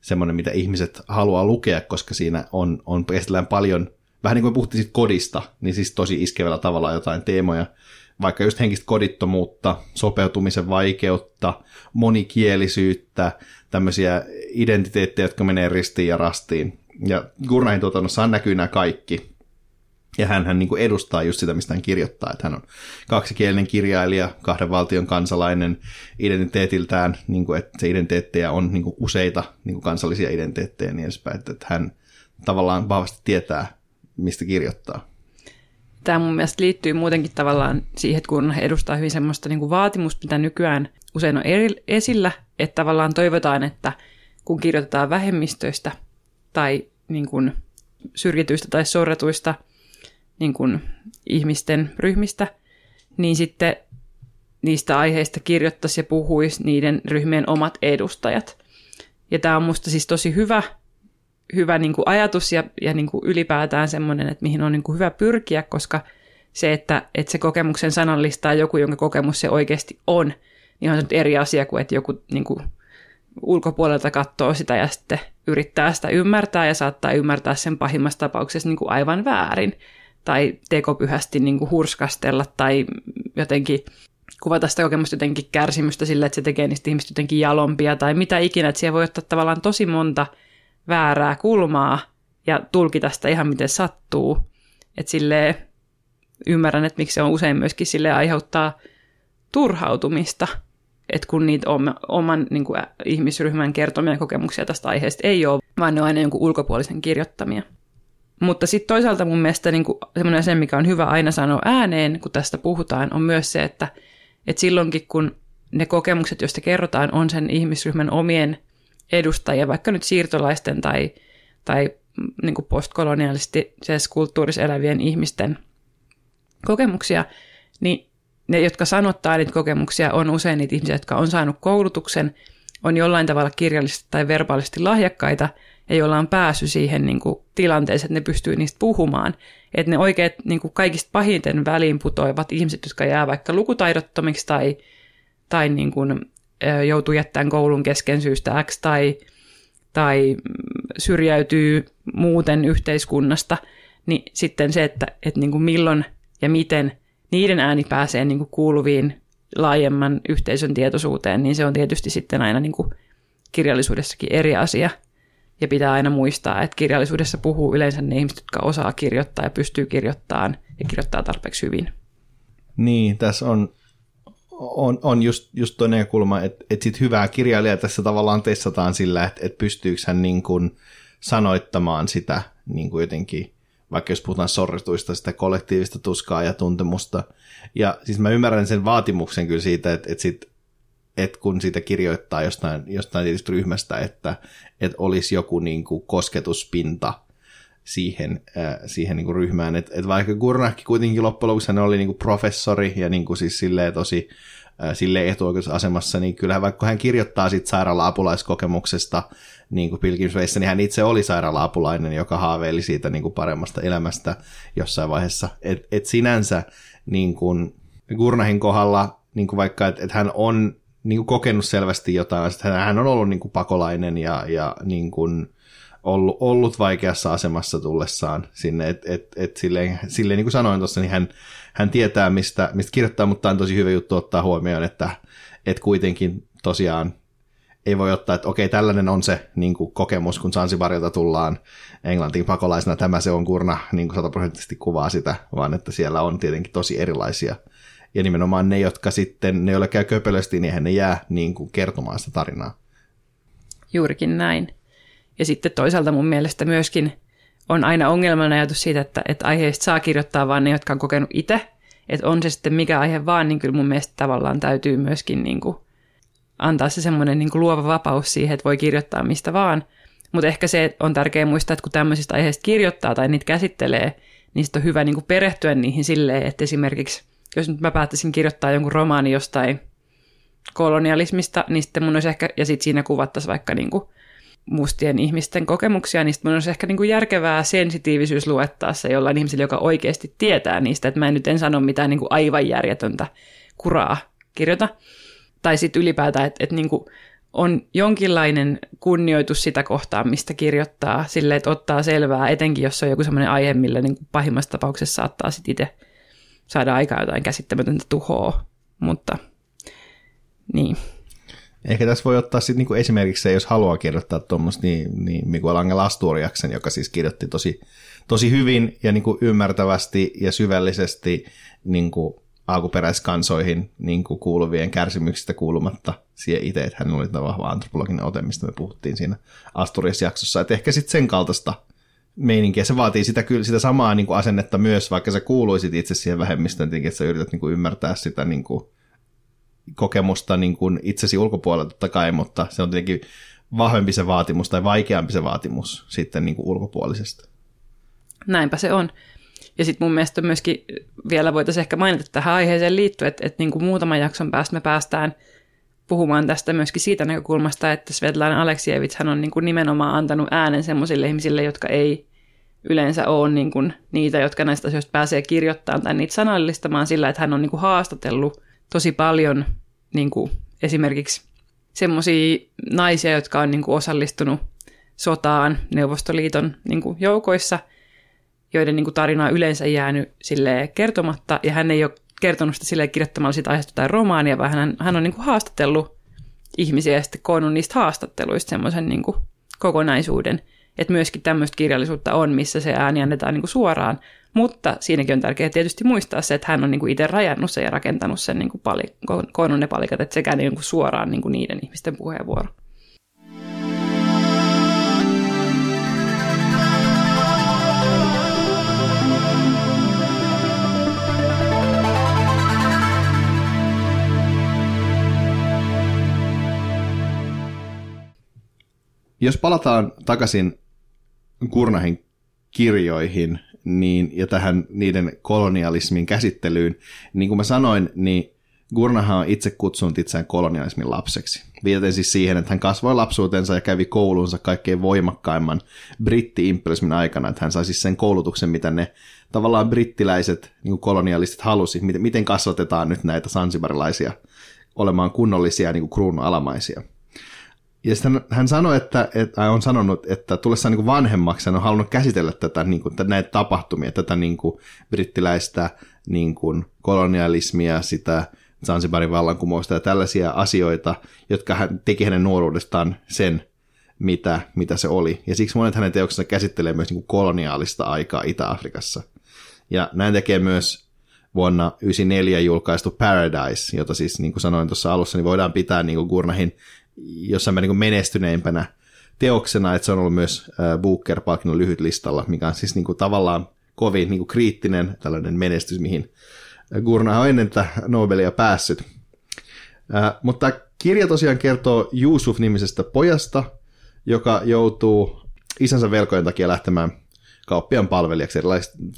semmoinen, mitä ihmiset haluaa lukea, koska siinä on käsitellään paljon, vähän niin kuin puhuttiin siitä kodista, niin siis tosi iskevällä tavalla jotain teemoja, vaikka just henkistä kodittomuutta, sopeutumisen vaikeutta, monikielisyyttä, tämmöisiä identiteettejä, jotka menee ristiin ja rastiin. Ja Gurnahin tuotannossaan näkyy nämä kaikki. Ja hän niin kuin edustaa just sitä, mistä hän kirjoittaa, että hän on kaksikielinen kirjailija, 2 valtion kansalainen identiteetiltään, niin kuin, että se identiteettejä on niin kuin useita niin kuin kansallisia identiteettejä ja niin edespäin, että hän tavallaan vahvasti tietää, mistä kirjoittaa. Tämä mun mielestä liittyy muutenkin tavallaan siihen, että kun edustaa hyvin semmoista niin kuin vaatimusta, mitä nykyään usein on esillä, että tavallaan toivotaan, että kun kirjoitetaan vähemmistöistä tai niin kuin syrjityistä tai sorretuista niin kuin ihmisten ryhmistä, niin sitten niistä aiheista kirjoittaisi ja puhuisi niiden ryhmien omat edustajat. Ja tämä on musta siis tosi hyvä niin kuin ajatus ja niin kuin ylipäätään semmoinen, että mihin on niin kuin hyvä pyrkiä, koska se, että se kokemuksen sanallistaa joku, jonka kokemus se oikeasti on, niin on se nyt eri asia kuin, että joku niin kuin ulkopuolelta katsoo sitä ja sitten yrittää sitä ymmärtää ja saattaa ymmärtää sen pahimmassa tapauksessa niin kuin aivan väärin tai tekopyhästi niin kuin hurskastella tai jotenkin kuvata sitä kokemusta jotenkin kärsimystä sillä, että se tekee niistä ihmistä jotenkin jalompia tai mitä ikinä, että siellä voi ottaa tavallaan tosi monta väärää kulmaa ja tulkita sitä ihan miten sattuu. Että silleen ymmärrän, että miksi se on usein myöskin sille aiheuttaa turhautumista, että kun niitä oman niin kuin ihmisryhmän kertomia kokemuksia tästä aiheesta ei ole, vaan ne on aina jonkun ulkopuolisen kirjoittamia. Mutta sitten toisaalta mun mielestä niin kuin semmoinen asia, mikä on hyvä aina sanoa ääneen, kun tästä puhutaan, on myös se, että silloinkin kun ne kokemukset, joista kerrotaan, on sen ihmisryhmän omien edustajia, vaikka nyt siirtolaisten tai niin kuin postkolonialistisessa kulttuurissa elävien ihmisten kokemuksia, niin ne, jotka sanottaa niitä kokemuksia, on usein niitä ihmisiä, jotka on saanut koulutuksen, on jollain tavalla kirjallisesti tai verbaalisesti lahjakkaita ja joilla on pääsy siihen niin kuin tilanteeseen, että ne pystyy niistä puhumaan. Että ne oikeat niin kuin kaikista pahiten väliin putoivat ihmiset, jotka jää vaikka lukutaidottomiksi tai niin kuin joutuu jättämään koulun kesken syystä X tai syrjäytyy muuten yhteiskunnasta, niin sitten se, että niin kuin milloin ja miten niiden ääni pääsee niin kuin kuuluviin laajemman yhteisön tietoisuuteen, niin se on tietysti sitten aina niin kuin kirjallisuudessakin eri asia. Ja pitää aina muistaa, että kirjallisuudessa puhuu yleensä ne ihmiset, jotka osaa kirjoittaa ja pystyy kirjoittamaan ja kirjoittaa tarpeeksi hyvin. Niin, tässä on just tuo näkökulma, että sit hyvää kirjailijaa tässä tavallaan testataan sillä, että pystyykö hän niin kuin sanoittamaan sitä niin kuin jotenkin, vaikka jos puhutaan sorretuista, sitä kollektiivista tuskaa ja tuntemusta. Ja siis mä ymmärrän sen vaatimuksen kyllä siitä, että kun siitä kirjoittaa jostain tietystä ryhmästä, että olisi joku niin kuin kosketuspinta siihen niin kuin ryhmään. Että vaikka Gurnahkin kuitenkin loppujen lopuksi hän oli niin kuin professori ja niin kuin siis silleen tosi silleen etuoikeusasemassa, niin kyllähän vaikka hän kirjoittaa siitä sairaala-apulaiskokemuksesta niin kuin Pilgrim's Wayssä, niin hän itse oli sairaala-apulainen, joka haaveili siitä niin kuin paremmasta elämästä jossain vaiheessa. Et sinänsä niin kuin Gurnahin kohdalla, niin kuin vaikka että hän on niin kuin kokenut selvästi jotain, että hän on ollut niin kuin pakolainen ja niin kuin ollut vaikeassa asemassa tullessaan sinne, että silleen niin kuin sanoin tuossa, niin hän tietää, mistä kirjoittaa, mutta on tosi hyvä juttu ottaa huomioon, että kuitenkin tosiaan ei voi ottaa, että okei, tällainen on se niin kuin kokemus, kun Zanzibarilta tullaan Englantiin pakolaisena, tämä se on Gurnah, niin kuin 100% kuvaa sitä, vaan että siellä on tietenkin tosi erilaisia. Ja nimenomaan ne, jotka sitten, ne joilla käy köpelösti, niin eihän ne jää niin kuin kertomaan sitä tarinaa. Juurikin näin. Ja sitten toisaalta mun mielestä myöskin on aina ongelmana ajatus siitä, että aiheista saa kirjoittaa vaan ne, jotka on kokenut itse. Että on se sitten mikä aihe vaan, niin kyllä mun mielestä tavallaan täytyy myöskin niin kuin antaa se semmoinen niin kuin luova vapaus siihen, että voi kirjoittaa mistä vaan. Mutta ehkä se on tärkeää muistaa, että kun tämmöisistä aiheista kirjoittaa tai niitä käsittelee, niin sitten on hyvä niin kuin perehtyä niihin silleen, että esimerkiksi jos nyt mä päättäisin kirjoittaa jonkun romaani jostain kolonialismista, niin sitten mun olisi ehkä, ja sitten siinä kuvattaisiin vaikka niinku mustien ihmisten kokemuksia, niin sitten mun olisi ehkä niinku järkevää sensitiivisyys luettaa se jollain ihmisellä, joka oikeasti tietää niistä, että mä nyt en sano mitään niinku aivan järjetöntä kuraa kirjoita. Tai sitten ylipäätään, että niinku on jonkinlainen kunnioitus sitä kohtaa, mistä kirjoittaa, silleen, että ottaa selvää, etenkin jos se on joku sellainen aihe, millä niinku pahimmassa tapauksessa saattaa sitten itse saada aikaa jotain käsittämätöntä tuhoa, mutta niin. Ehkä tässä voi ottaa sitten niinku esimerkiksi se, jos haluaa kirjoittaa tuommoista, niin Miguel Ángel Asturiaksen, joka siis kirjoitti tosi hyvin ja niinku ymmärtävästi ja syvällisesti niinku alkuperäiskansoihin niinku kuuluvien kärsimyksistä kuulumatta siihen itse, että hän oli vahva antropologinen ote, mistä me puhuttiin siinä Asturias-jaksossa, että ehkä sitten sen kaltaista meininkiä. Se vaatii sitä samaa niin kuin asennetta myös, vaikka sä kuuluisit itse siihen vähemmistöön, että sä yrität niin kuin ymmärtää sitä niin kuin kokemusta niin kuin itsesi ulkopuolella totta kai, mutta se on tietenkin vahvempi se vaatimus tai vaikeampi se vaatimus sitten niin kuin ulkopuolisesta. Näinpä se on. Ja sitten mun mielestä myöskin vielä voitaisiin ehkä mainita tähän aiheeseen liittyen, että niin kuin muutaman jakson päästä me päästään puhumaan tästä myöskin siitä näkökulmasta, että Svetlana Aleksijevitš on niin kuin nimenomaan antanut äänen semmoisille ihmisille, jotka ei yleensä ole niin kuin niitä, jotka näistä asioista pääsee kirjoittamaan tai niitä sanallistamaan sillä, että hän on niin kuin haastatellut tosi paljon niin kuin esimerkiksi semmoisia naisia, jotka on niin kuin osallistunut sotaan Neuvostoliiton niin kuin joukoissa, joiden niin kuin tarina on yleensä jäänyt silleen kertomatta, ja hän ei ole kertonut sitä silleen kirjoittamalla siitä aiheesta tai romaania, vaan hän on niin kuin haastatellut ihmisiä ja sitten koonnut niistä haastatteluista semmoisen niin kuin kokonaisuuden. Että myöskin tämmöistä kirjallisuutta on, missä se ääni annetaan niin kuin suoraan, mutta siinäkin on tärkeää tietysti muistaa se, että hän on niin kuin itse rajannut sen ja rakentanut sen, niin kuin koonnut ne palikat, että sekään niin kuin suoraan niin kuin niiden ihmisten puheenvuoro. Jos palataan takaisin Gurnahin kirjoihin ja tähän niiden kolonialismin käsittelyyn, niin kuin mä sanoin, niin Gurnah on itse kutsunut itseään kolonialismin lapseksi. Viitaten siis siihen, että hän kasvoi lapsuutensa ja kävi koulunsa kaikkein voimakkaimman britti-imperialismin aikana, että hän sai siis sen koulutuksen, mitä ne tavallaan brittiläiset niin kolonialistit halusi, miten kasvatetaan nyt näitä sansibarilaisia olemaan kunnollisia niin kruunun alamaisia. Ja sitten hän sanoi, että on sanonut, että tullessaan niin vanhemmaksi hän on halunnut käsitellä tätä, niin kuin, näitä tapahtumia, tätä niin kuin, brittiläistä niin kuin, kolonialismia, sitä Zanzibarin vallankumousta ja tällaisia asioita, jotka hän teki hänen nuoruudestaan sen, mitä se oli. Ja siksi monet hänen teoksensa käsittelee myös niin kuin koloniaalista aikaa Itä-Afrikassa. Ja näin tekee myös vuonna 1994 julkaistu Paradise, jota siis niin kuin sanoin tuossa alussa, niin voidaan pitää niin kuin Gurnahin jossain määrin niin menestyneimpänä teoksena, että se on ollut myös Booker-palkinnon lyhytlistalla, mikä on siis niin kuin tavallaan kovin niin kuin kriittinen tällainen menestys, mihin Gurnah on ennen tätä Nobelia päässyt. Mutta kirja tosiaan kertoo Yusuf-nimisestä pojasta, joka joutuu isänsä velkojen takia lähtemään kauppiaan palvelijaksi,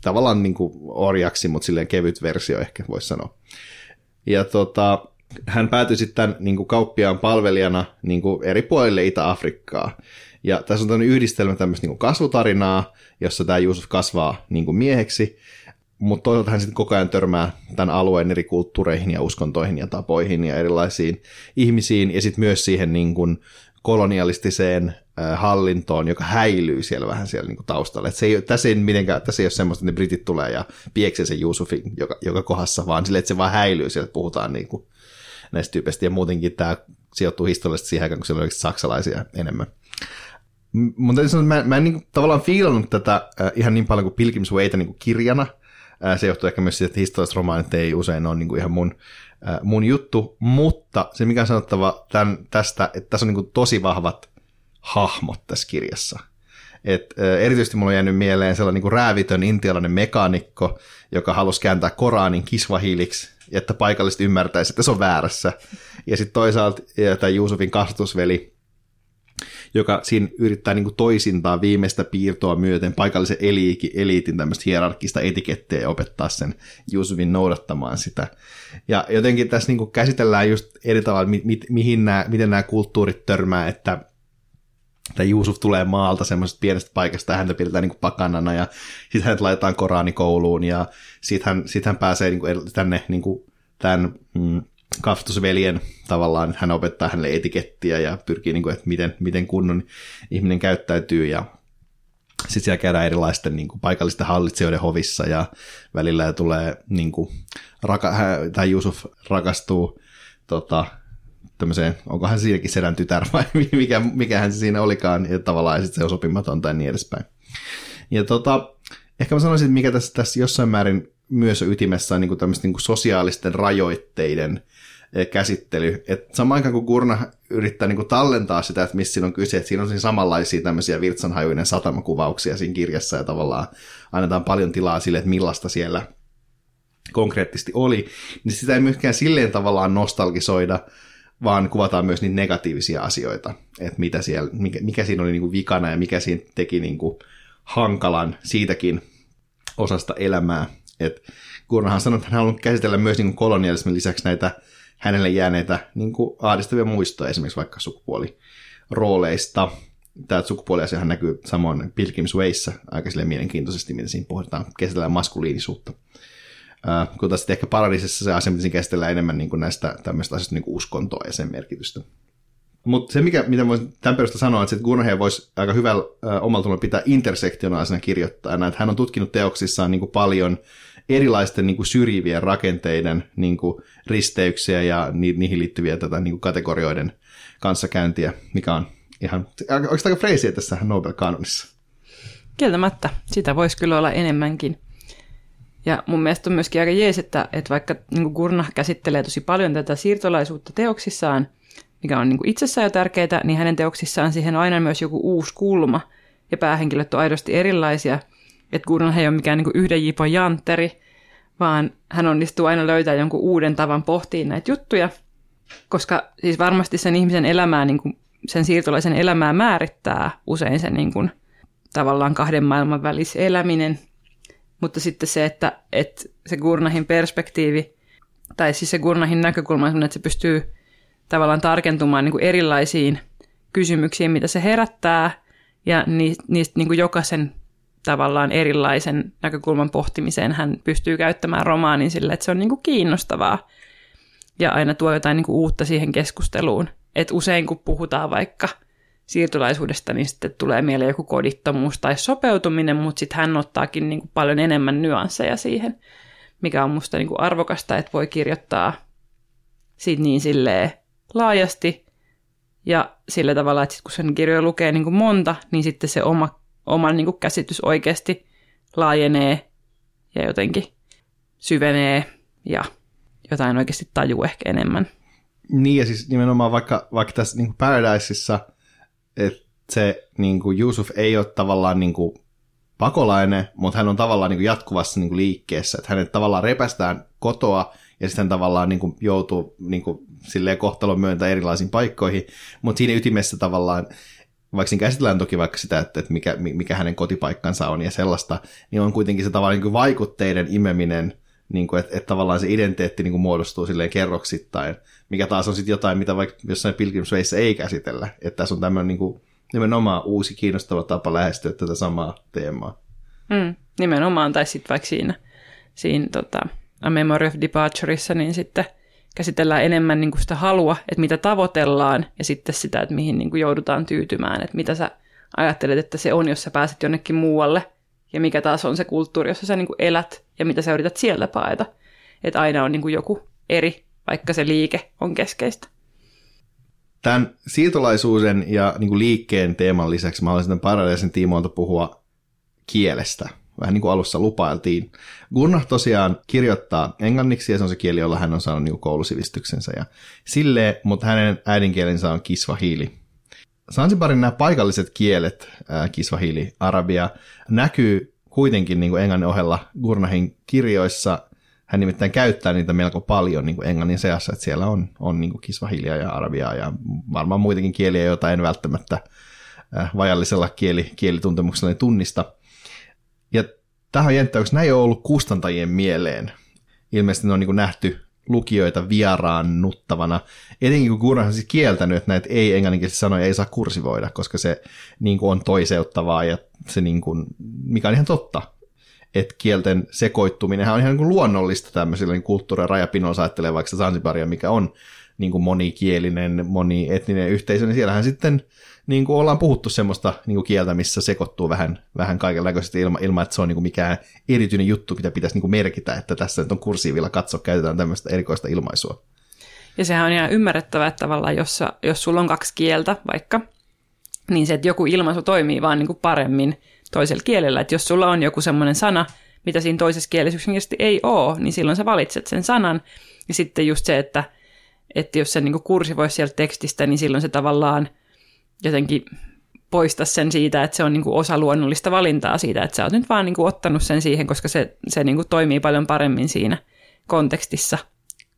tavallaan niin kuin orjaksi, mutta silleen kevyt versio ehkä voisi sanoa. Ja hän päätyi sitten niin kauppiaan palvelijana niin eri puolille Itä-Afrikkaa. Ja tässä on tämmöinen yhdistelmä tämmöistä niin kasvutarinaa, jossa tämä Yusuf kasvaa niin mieheksi, mutta toisaalta hän sitten koko ajan törmää tämän alueen eri kulttuureihin ja uskontoihin ja tapoihin ja erilaisiin ihmisiin ja sitten myös siihen niin kuin kolonialistiseen hallintoon, joka häilyy siellä vähän siellä niin kuin taustalla. Tässä ei ole semmoista, että ne britit tulee ja pieksee sen Yusufin joka kohdassa, vaan sille, että se vaan häilyy siellä, puhutaan niin kuin näistä tyypeistä. Ja muutenkin tämä sijoittuu historiallisesti siihen aikaan, kun siellä oli saksalaisia enemmän. Mutta mä en niin tavallaan fiilannut tätä ihan niin paljon kuin Pilgrim's Wayta niin kuin kirjana. Se johtuu ehkä myös siitä, että historialliset romaanit ei usein ole niin kuin ihan mun juttu, mutta se mikä on sanottava tästä, että tässä on niin kuin tosi vahvat hahmot tässä kirjassa. Erityisesti mulla on jäänyt mieleen sellainen niin kuin räävitön intialainen mekaanikko, joka halusi kääntää Koranin kiswahiliksi, että paikalliset ymmärtäisivät, että se on väärässä. Ja sitten toisaalta tämä Yusufin kasvatusveli, joka siinä yrittää niin kuin toisintaa viimeistä piirtoa myöten paikallisen eliitin tämmöistä hierarkkista etikettiä ja opettaa sen Yusufin noudattamaan sitä. Ja jotenkin tässä niin kuin käsitellään just eri tavalla, miten nämä kulttuurit törmää, että Yusuf tulee maalta semmoisesta pienestä paikasta ja häntä pidetään niin kuin pakanana ja sitten hänet laitetaan Koranikouluun ja sitten hän pääsee niin kuin tänne niin kuin tämän kaftusveljen tavallaan, hän opettaa hänelle etikettiä ja pyrkii, niin kuin, että miten kunnon ihminen käyttäytyy ja sitten siellä käydään erilaisten niin kuin, paikallisten hallitsijoiden hovissa ja välillä tulee, niin kuin, tai Yusuf rakastuu tämmöiseen, onkohan siinäkin sedän tytär vai mikähän se siinä olikaan ja tavallaan ja sitten se on sopimaton tai niin edespäin. Ja ehkä mä sanoisin, että mikä tässä jossain määrin myös ytimessä on niin tämmöisten niin sosiaalisten rajoitteiden käsittely. Et samaan aikaan kun Gurnah yrittää niin tallentaa sitä, että missä siinä on kyse, että siinä on samanlaisia tämmöisiä virtsanhajuinen satamakuvauksia siinä kirjassa ja tavallaan annetaan paljon tilaa sille, että millaista siellä konkreettisesti oli, niin sitä ei myöskään silleen tavallaan nostalgisoida, vaan kuvataan myös niitä negatiivisia asioita, että mitä siellä, mikä siinä oli niin kuin vikana ja mikä siinä teki niin kuin hankalan siitäkin osasta elämää. Gurnahhan sanoi, että hän halunnut käsitellä myös niin kolonialismin lisäksi näitä hänelle jääneitä niin ahdistavia muistoja, esimerkiksi vaikka sukupuolirooleista. Tämä sukupuoliasiahan näkyy samoin Pilgrim's Wayssä aika mielenkiintoisesti, miten siinä pohditaan, käsitellään maskuliinisuutta. Kun taas ehkä Paradiisessa se asia, mitä siinä käsitellään enemmän niin näistä tämmöistä asioista niin uskontoa ja sen merkitystä. Mutta se, mitä voisin tämän perusta sanoa, että Gurnahia voisi aika hyvällä omalla tunnolla pitää intersektionaalisena kirjoittajana. Että hän on tutkinut teoksissaan niin kuin paljon erilaisten niin kuin syrjivien rakenteiden niin kuin risteyksiä ja niihin liittyviä tätä, niin kuin kategorioiden kanssakäyntiä, mikä on ihan, oikeastaan aika freesiä tässä Nobel-kanonissa. Kieltämättä, sitä voisi kyllä olla enemmänkin. Ja mun mielestä on myöskin aika jees, että vaikka niin kuin Gurnah käsittelee tosi paljon tätä siirtolaisuutta teoksissaan, mikä on niin kuin itsessään jo tärkeää, niin hänen teoksissaan siihen on aina myös joku uusi kulma, ja päähenkilöt on aidosti erilaisia, että Gurnah ei ole mikään niin kuin yhden jipon jantteri, vaan hän onnistuu aina löytää jonkun uuden tavan pohtia näitä juttuja, koska siis varmasti sen ihmisen elämää, niin kuin sen siirtolaisen elämää määrittää usein sen niin kuin, tavallaan kahden maailman väliseläminen, mutta sitten se, että se Gurnahin perspektiivi tai siis se Gurnahin näkökulma on sellainen, että se pystyy tavallaan tarkentumaan niin kuin erilaisiin kysymyksiin, mitä se herättää, ja niistä niin kuin jokaisen tavallaan erilaisen näkökulman pohtimiseen hän pystyy käyttämään romaanin sille, että se on niin kuin kiinnostavaa ja aina tuo jotain niin kuin uutta siihen keskusteluun. Et usein kun puhutaan vaikka siirtolaisuudesta, niin sitten tulee mieleen joku kodittomuus tai sopeutuminen, mutta sitten hän ottaakin niin kuin paljon enemmän nyansseja siihen, mikä on musta niin kuin arvokasta, että voi kirjoittaa siitä niin silleen laajasti ja sillä tavalla, että sit kun sen kirjoja lukee niin kuin monta, niin sitten se oma niin kuin käsitys oikeasti laajenee ja jotenkin syvenee ja jotain oikeasti tajuu ehkä enemmän. Niin, ja siis nimenomaan vaikka tässä niin kuin Paradiseissa, että se niin kuin Yusuf ei ole tavallaan niin kuin pakolainen, mutta hän on tavallaan niin kuin jatkuvassa niin kuin liikkeessä, että hänet tavallaan repästään kotoa ja sitten hän tavallaan niin kuin joutuu niin kuin silleen kohtalon myötä erilaisiin paikkoihin, mutta siinä ytimessä tavallaan, vaikka siinä käsitellään toki vaikka sitä, että mikä hänen kotipaikkansa on ja sellaista, niin on kuitenkin se tavallaan niin kuin vaikutteiden imeminen, niin että tavallaan se identiteetti niin kuin muodostuu silleen kerroksittain, mikä taas on sitten jotain, mitä vaikka jossain Pilgrim's Wayssä ei käsitellä. Että tässä on tämmöinen niin kuin nimenomaan uusi kiinnostava tapa lähestyä tätä samaa teemaa. Nimenomaan, tai sitten vaikka siinä A Memory of Departureissa, niin sitten käsitellään enemmän niin kuin sitä halua, että mitä tavoitellaan, ja sitten sitä, että mihin niin kuin joudutaan tyytymään, että mitä sä ajattelet, että se on, jos sä pääset jonnekin muualle, ja mikä taas on se kulttuuri, jossa sä niin kuin elät, ja mitä sä yrität siellä paeta. Että aina on niin kuin joku eri, vaikka se liike on keskeistä. Tämän siirtolaisuuden ja niin kuin liikkeen teeman lisäksi mä haluaisin tämän Paradisen tiimoilta puhua kielestä. Vähän niin kuin alussa lupailtiin. Gurnah tosiaan kirjoittaa englanniksi, ja se on se kieli, jolla hän on saanut niin kuin koulusivistyksensä ja silleen, mutta hänen äidinkielensä on kiswahili. Zanzibarin nämä paikalliset kielet, kiswahili, arabia, näkyy kuitenkin niin kuin englannin ohella Gurnahin kirjoissa. Hän nimittäin käyttää niitä melko paljon niin kuin englannin seassa, että siellä on niin kuin kiswahilia ja arabiaa ja varmaan muitakin kieliä, joita en välttämättä vajallisella kielituntemuksella tunnista. Ja tähän on jänttää, koska näin on ollut kustantajien mieleen. Ilmeisesti ne on niin kuin nähty lukijoita vieraannuttavana, etenkin kun Gurnah on siis kieltänyt, että näitä ei-englanninkielisiä sanoja ei saa kursivoida, koska se niin kuin on toiseuttavaa ja se, niin kuin, mikä on ihan totta. Että kielten sekoittuminen on ihan niin kuin luonnollista tämmöisillä niin kulttuurin rajapinoilla, ajattelee vaikka Zanzibaria, mikä on niin kuin monikielinen, monietninen yhteisö, niin siellähän sitten niin kuin ollaan puhuttu semmoista niin kuin kieltä, missä sekoittuu vähän kaikenlaisesti ilman, että se on niin kuin mikään erityinen juttu, mitä pitäisi niin kuin merkitä, että tässä nyt on kursiivilla katso, käytetään tämmöistä erikoista ilmaisua. Ja sehän on ihan ymmärrettävää, että tavallaan jos sulla on kaksi kieltä vaikka, niin se, että joku ilmaisu toimii vaan niin kuin paremmin toisella kielellä, että jos sulla on joku semmoinen sana, mitä siinä toisessa kielessä yksinkertaisesti ei ole, niin silloin sä valitset sen sanan, ja sitten just se, että jos se niin kuin kursivoisi sieltä tekstistä, niin silloin se tavallaan jotenkin poistaisi sen siitä, että se on niin kuin osa luonnollista valintaa siitä, että sä oot nyt vaan niin kuin ottanut sen siihen, koska se niin kuin toimii paljon paremmin siinä kontekstissa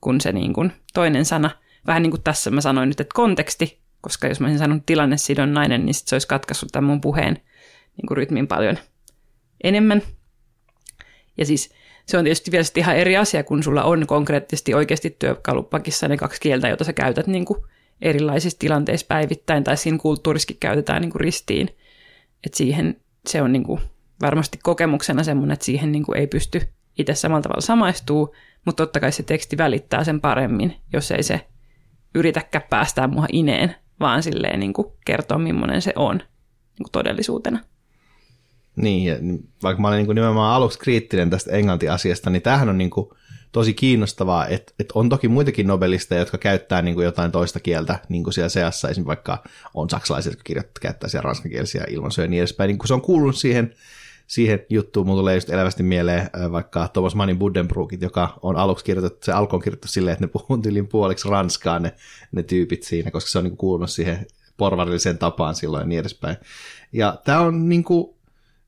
kuin se niin kuin toinen sana. Vähän niin kuin tässä mä sanoin nyt, että konteksti, koska jos mä olisin sanonut tilannesidonnainen, niin sit se olisi katkaissut tämän mun puheen niin kuin rytmin paljon enemmän. Ja siis se on tietysti vielä ihan eri asia, kun sulla on konkreettisesti oikeasti työkalupakissa ne kaksi kieltä, joita sä käytät niin kuin erilaisissa tilanteissa päivittäin, tai siinä kulttuurissakin käytetään niin kuin ristiin. Et siihen se on niin kuin varmasti kokemuksena semmoinen, että siihen niin kuin ei pysty itse samalla tavalla samaistuu, mutta totta kai se teksti välittää sen paremmin, jos ei se yritäkään päästää mua ineen, vaan silleen niin kuin kertoa, millainen se on niin kuin todellisuutena. Niin, vaikka mä olin niin nimenomaan aluksi kriittinen tästä englantiasiasta, niin tämähän on niin kuin tosi kiinnostavaa, että on toki muitakin nobelisteja, jotka käyttää niin kuin jotain toista kieltä niin kuin siellä seassa, esimerkiksi vaikka on saksalaiset, jotka käyttää siellä ranskankielisiä ilmansuja ja niin edespäin. Niin kuin se on kuulunut siihen juttuun, mun tulee just elävästi mieleen vaikka Thomas Mannin Buddenbrookit, joka on aluksi kirjoitettu, se alkuun kirjoitettu silleen, että ne puhuu yli puoliksi ranskaa ne tyypit siinä, koska se on niin kuin kuulunut siihen porvarilliseen tapaan silloin ja niin edespäin. Ja tämä on niin kuin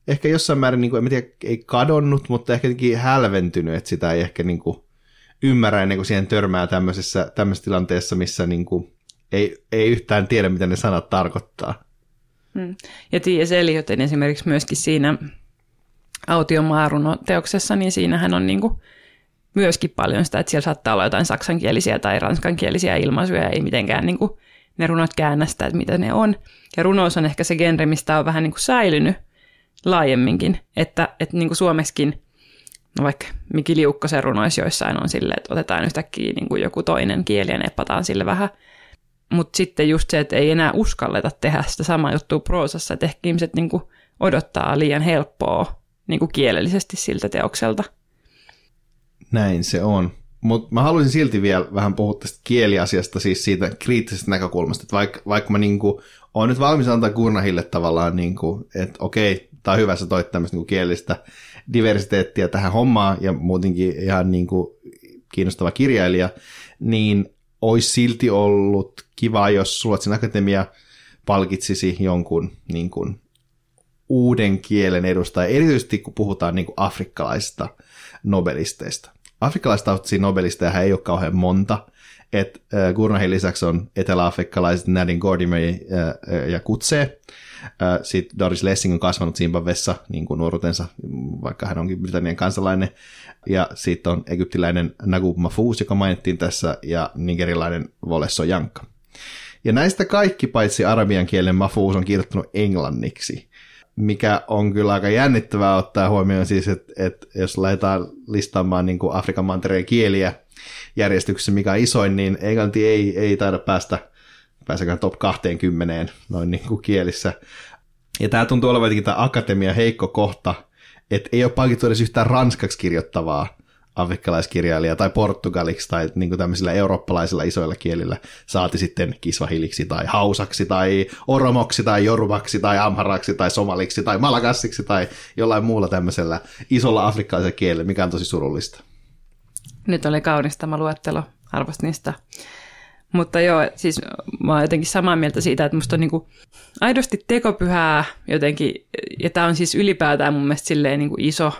ehkä jossain määrin, niin kuin, en tiedä, ei kadonnut, mutta ehkä jotenkin hälventynyt, että sitä ei ehkä niin kuin ymmärrä ennen kuin siihen törmää tämmöisessä tilanteessa, missä niin kuin ei yhtään tiedä, mitä ne sanat tarkoittaa. Ja T.S. Eliotin esimerkiksi myöskin siinä Autio Maaruno-teoksessa, niin siinähän on niin kuin myöskin paljon sitä, että siellä saattaa olla jotain saksankielisiä tai ranskankielisiä ilmaisuja, ei mitenkään niin kuin ne runot käännä sitä, että mitä ne on. Ja runous on ehkä se genre, mistä on vähän niin kuin säilynyt laajemminkin, että niin kuin suomeksikin, no vaikka Miki Liukkosen runoissa joissain on silleen, että otetaan yhtäkkiä niin kuin joku toinen kieli ja neppataan sille vähän. Mutta sitten just se, että ei enää uskalleta tehdä sitä samaa juttua proosassa, että ehkä ihmiset niin kuin odottaa liian helppoa niin kuin kielellisesti siltä teokselta. Näin se on. Mutta mä haluaisin silti vielä vähän puhua tästä kieliasiasta, siis siitä kriittisestä näkökulmasta, että vaikka mä niinku oon nyt valmis antaa Gurnahille tavallaan, niinku, että okei, tää on hyvä, sä toit tämmöistä niinku kielistä diversiteettiä tähän hommaan ja muutenkin ihan niinku kiinnostava kirjailija, niin olisi silti ollut kiva, jos Ruotsin Akatemia palkitsisi jonkun niinku uuden kielen edustaja, erityisesti kun puhutaan niinku afrikkalaisista nobelisteista. Afrikkalaistaustaisia nobelisteja ei ole kauhean monta, että Gurnahin lisäksi on etelä-afrikkalaiset Nadine Gordimer ja Coetzee. Sitten Doris Lessing on kasvanut Zimbabwessa niin kuin nuoruutensa, vaikka hän onkin Britannian kansalainen. Ja sitten on egyptiläinen Naguib Mahfouz, joka mainittiin tässä, ja nigerilainen Wolesso Janka. Ja näistä kaikki, paitsi arabian kielen Mahfouz on kirjoittanut englanniksi, mikä on kyllä aika jännittävää ottaa huomioon siis, että jos lähdetään listaamaan niin kuin Afrikan mantereen kieliä järjestyksessä, mikä on isoin, niin englanti ei taida pääsekään top 20 noin niin kuin kielissä. Ja tämä tuntuu olevan jotenkin tämä akatemia heikko kohta, että ei ole palkittu edes yhtään ranskaksi kirjoittavaa afrikkalaiskirjailijaa tai portugaliksi tai niin kuin tämmöisillä eurooppalaisilla isoilla kielillä, saati sitten kiswahiliksi tai hausaksi tai oromoksi tai jorubaksi tai amharaksi tai somaliksi tai malakassiksi tai jollain muulla tämmöisellä isolla afrikkalaisella kielellä, mikä on tosi surullista. Nyt oli kaunis tämä luettelo, arvostin niistä. Mutta joo, siis mä oon jotenkin samaa mieltä siitä, että musta on niinku aidosti tekopyhää jotenkin, ja tää on siis ylipäätään mun mielestä silleen niinku iso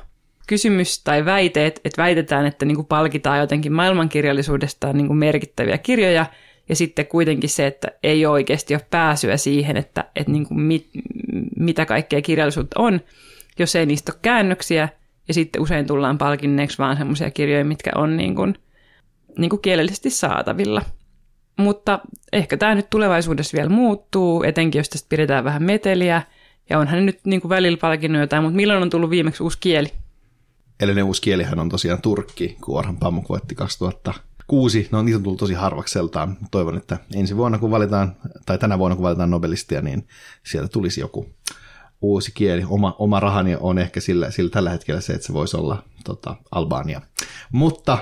kysymys tai väite, että väitetään, että niin kuin palkitaan jotenkin maailmankirjallisuudesta niin kuin merkittäviä kirjoja, ja sitten kuitenkin se, että ei oikeasti ole pääsyä siihen, että niin kuin mitä kaikkea kirjallisuutta on, jos ei niistä ole käännöksiä, ja sitten usein tullaan palkinneeksi vaan semmoisia kirjoja, mitkä on niin kuin kielellisesti saatavilla. Mutta ehkä tämä nyt tulevaisuudessa vielä muuttuu, etenkin jos tästä pidetään vähän meteliä, ja onhan ne nyt niin kuin välillä palkinnut jotain, mutta milloin on tullut viimeksi uusi kieli? Eli ne uusi kielihän on tosiaan turkki, kun Orhan Pamuk voitti 2006. No niitä on tullut tosi harvakseltaan. Toivon, että ensi vuonna kun valitaan, tai tänä vuonna kun valitaan nobelistia, niin sieltä tulisi joku uusi kieli. Oma rahani on ehkä sillä tällä hetkellä se, että se voisi olla Albania. Mutta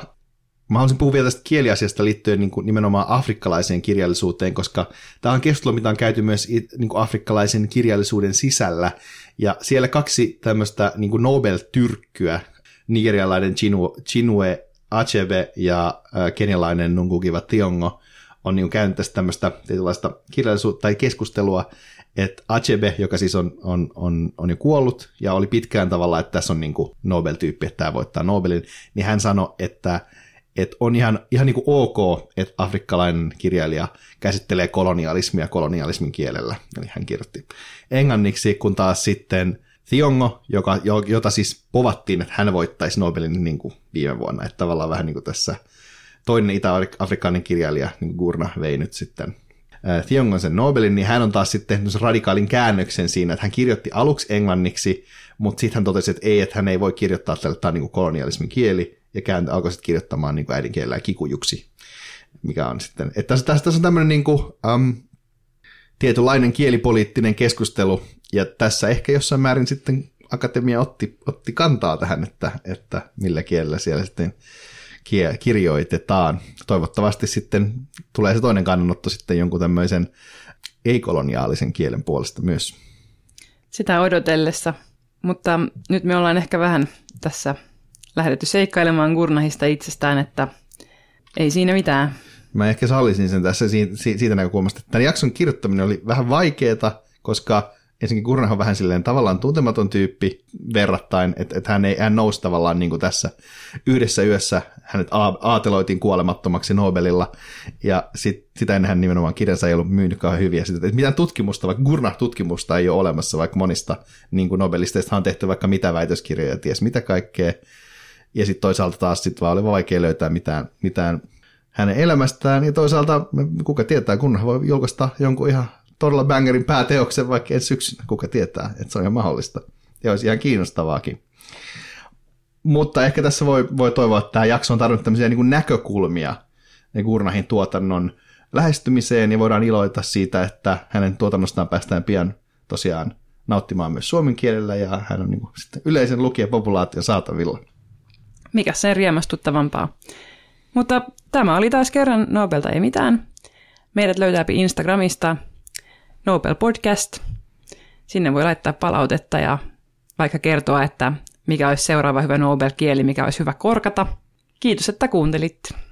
mä haluaisin puhua vielä tästä kieliasiasta liittyen niin kuin nimenomaan afrikkalaiseen kirjallisuuteen, koska tämä on keskustelu, mitä on käyty myös niin kuin afrikkalaisen kirjallisuuden sisällä. Ja siellä kaksi tämmöistä niin kuin Nobel-tyrkkyä, nigerialainen Chinwe Achebe ja kenialainen Ngũgĩ wa Thiong'o on niin käynyt tästä tämmöistä tietynlaista kirjallisuutta tai keskustelua, että Achebe, joka siis on jo kuollut ja oli pitkään tavalla, että tässä on niin kuin Nobel-tyyppi, että tämä voittaa Nobelin, niin hän sanoi, että on ihan niin kuin ok, että afrikkalainen kirjailija käsittelee kolonialismia kolonialismin kielellä, eli hän kirjoitti englanniksi, kun taas sitten Thiong'o, jota siis povattiin, että hän voittaisi Nobelin niin kuin viime vuonna, että tavallaan vähän niin kuin tässä toinen itä-afrikkalainen kirjailija niin Gurnah vei nyt sitten Thiong'on sen Nobelin, niin hän on taas sitten tehnyt radikaalin käännöksen siinä, että hän kirjoitti aluksi englanniksi, mutta sitten hän totesi, että hän ei voi kirjoittaa tälle, tämä on niin kuin kolonialismin kieli, ja alkoi sitten kirjoittamaan niin kuin äidinkielellä kikujuksi, mikä on sitten, että tässä on tämmöinen niin kuin tietynlainen kielipoliittinen keskustelu, ja tässä ehkä jossain määrin sitten akatemia otti kantaa tähän, että millä kielellä siellä sitten kirjoitetaan. Toivottavasti sitten tulee se toinen kannanotto sitten jonkun tämmöisen ei-koloniaalisen kielen puolesta myös. Sitä odotellessa, mutta nyt me ollaan ehkä vähän tässä lähdetty seikkailemaan Gurnahista itsestään, että ei siinä mitään. Mä ehkä sallisin sen tässä siitä näkökulmasta, että tämän jakson kirjoittaminen oli vähän vaikeaa, koska ensinnäkin Gurnah on vähän silleen tavallaan tuntematon tyyppi verrattain, että hän nousi tavallaan niin kuin tässä yhdessä yössä, hänet aateloitiin kuolemattomaksi Nobelilla, ja sitä ennen hän nimenomaan kirjansa ei ollut myynyt kauhean hyviä. Että mitään tutkimusta, vaikka Gurnah-tutkimusta ei ole olemassa, vaikka monista niin kuin nobelisteista on tehty vaikka mitä väitöskirjoja, ties mitä kaikkea, ja sitten toisaalta taas sit vaan oli vaikea löytää mitään hänen elämästään, ja toisaalta kuka tietää, kun voi julkaista jonkun ihan todella bangerin pääteoksen vaikka ensi syksynä, kuka tietää, että se on ihan mahdollista ja olisi ihan kiinnostavaakin. Mutta ehkä tässä voi toivoa, että tämä jakso on tarvinnut tämmöisiä niin kuin näkökulmia Gurnahin tuotannon lähestymiseen, ja voidaan iloita siitä, että hänen tuotannostaan päästään pian tosiaan nauttimaan myös suomen kielellä, ja hän on niin kuin sitten yleisen lukijapopulaation saatavilla. Mikä sen riemastuttavampaa. Mutta tämä oli taas kerran Nobelta ei mitään. Meidät löytääpi Instagramista Nobel Podcast. Sinne voi laittaa palautetta ja vaikka kertoa, että mikä olisi seuraava hyvä Nobel-kieli, mikä olisi hyvä korkata. Kiitos, että kuuntelit.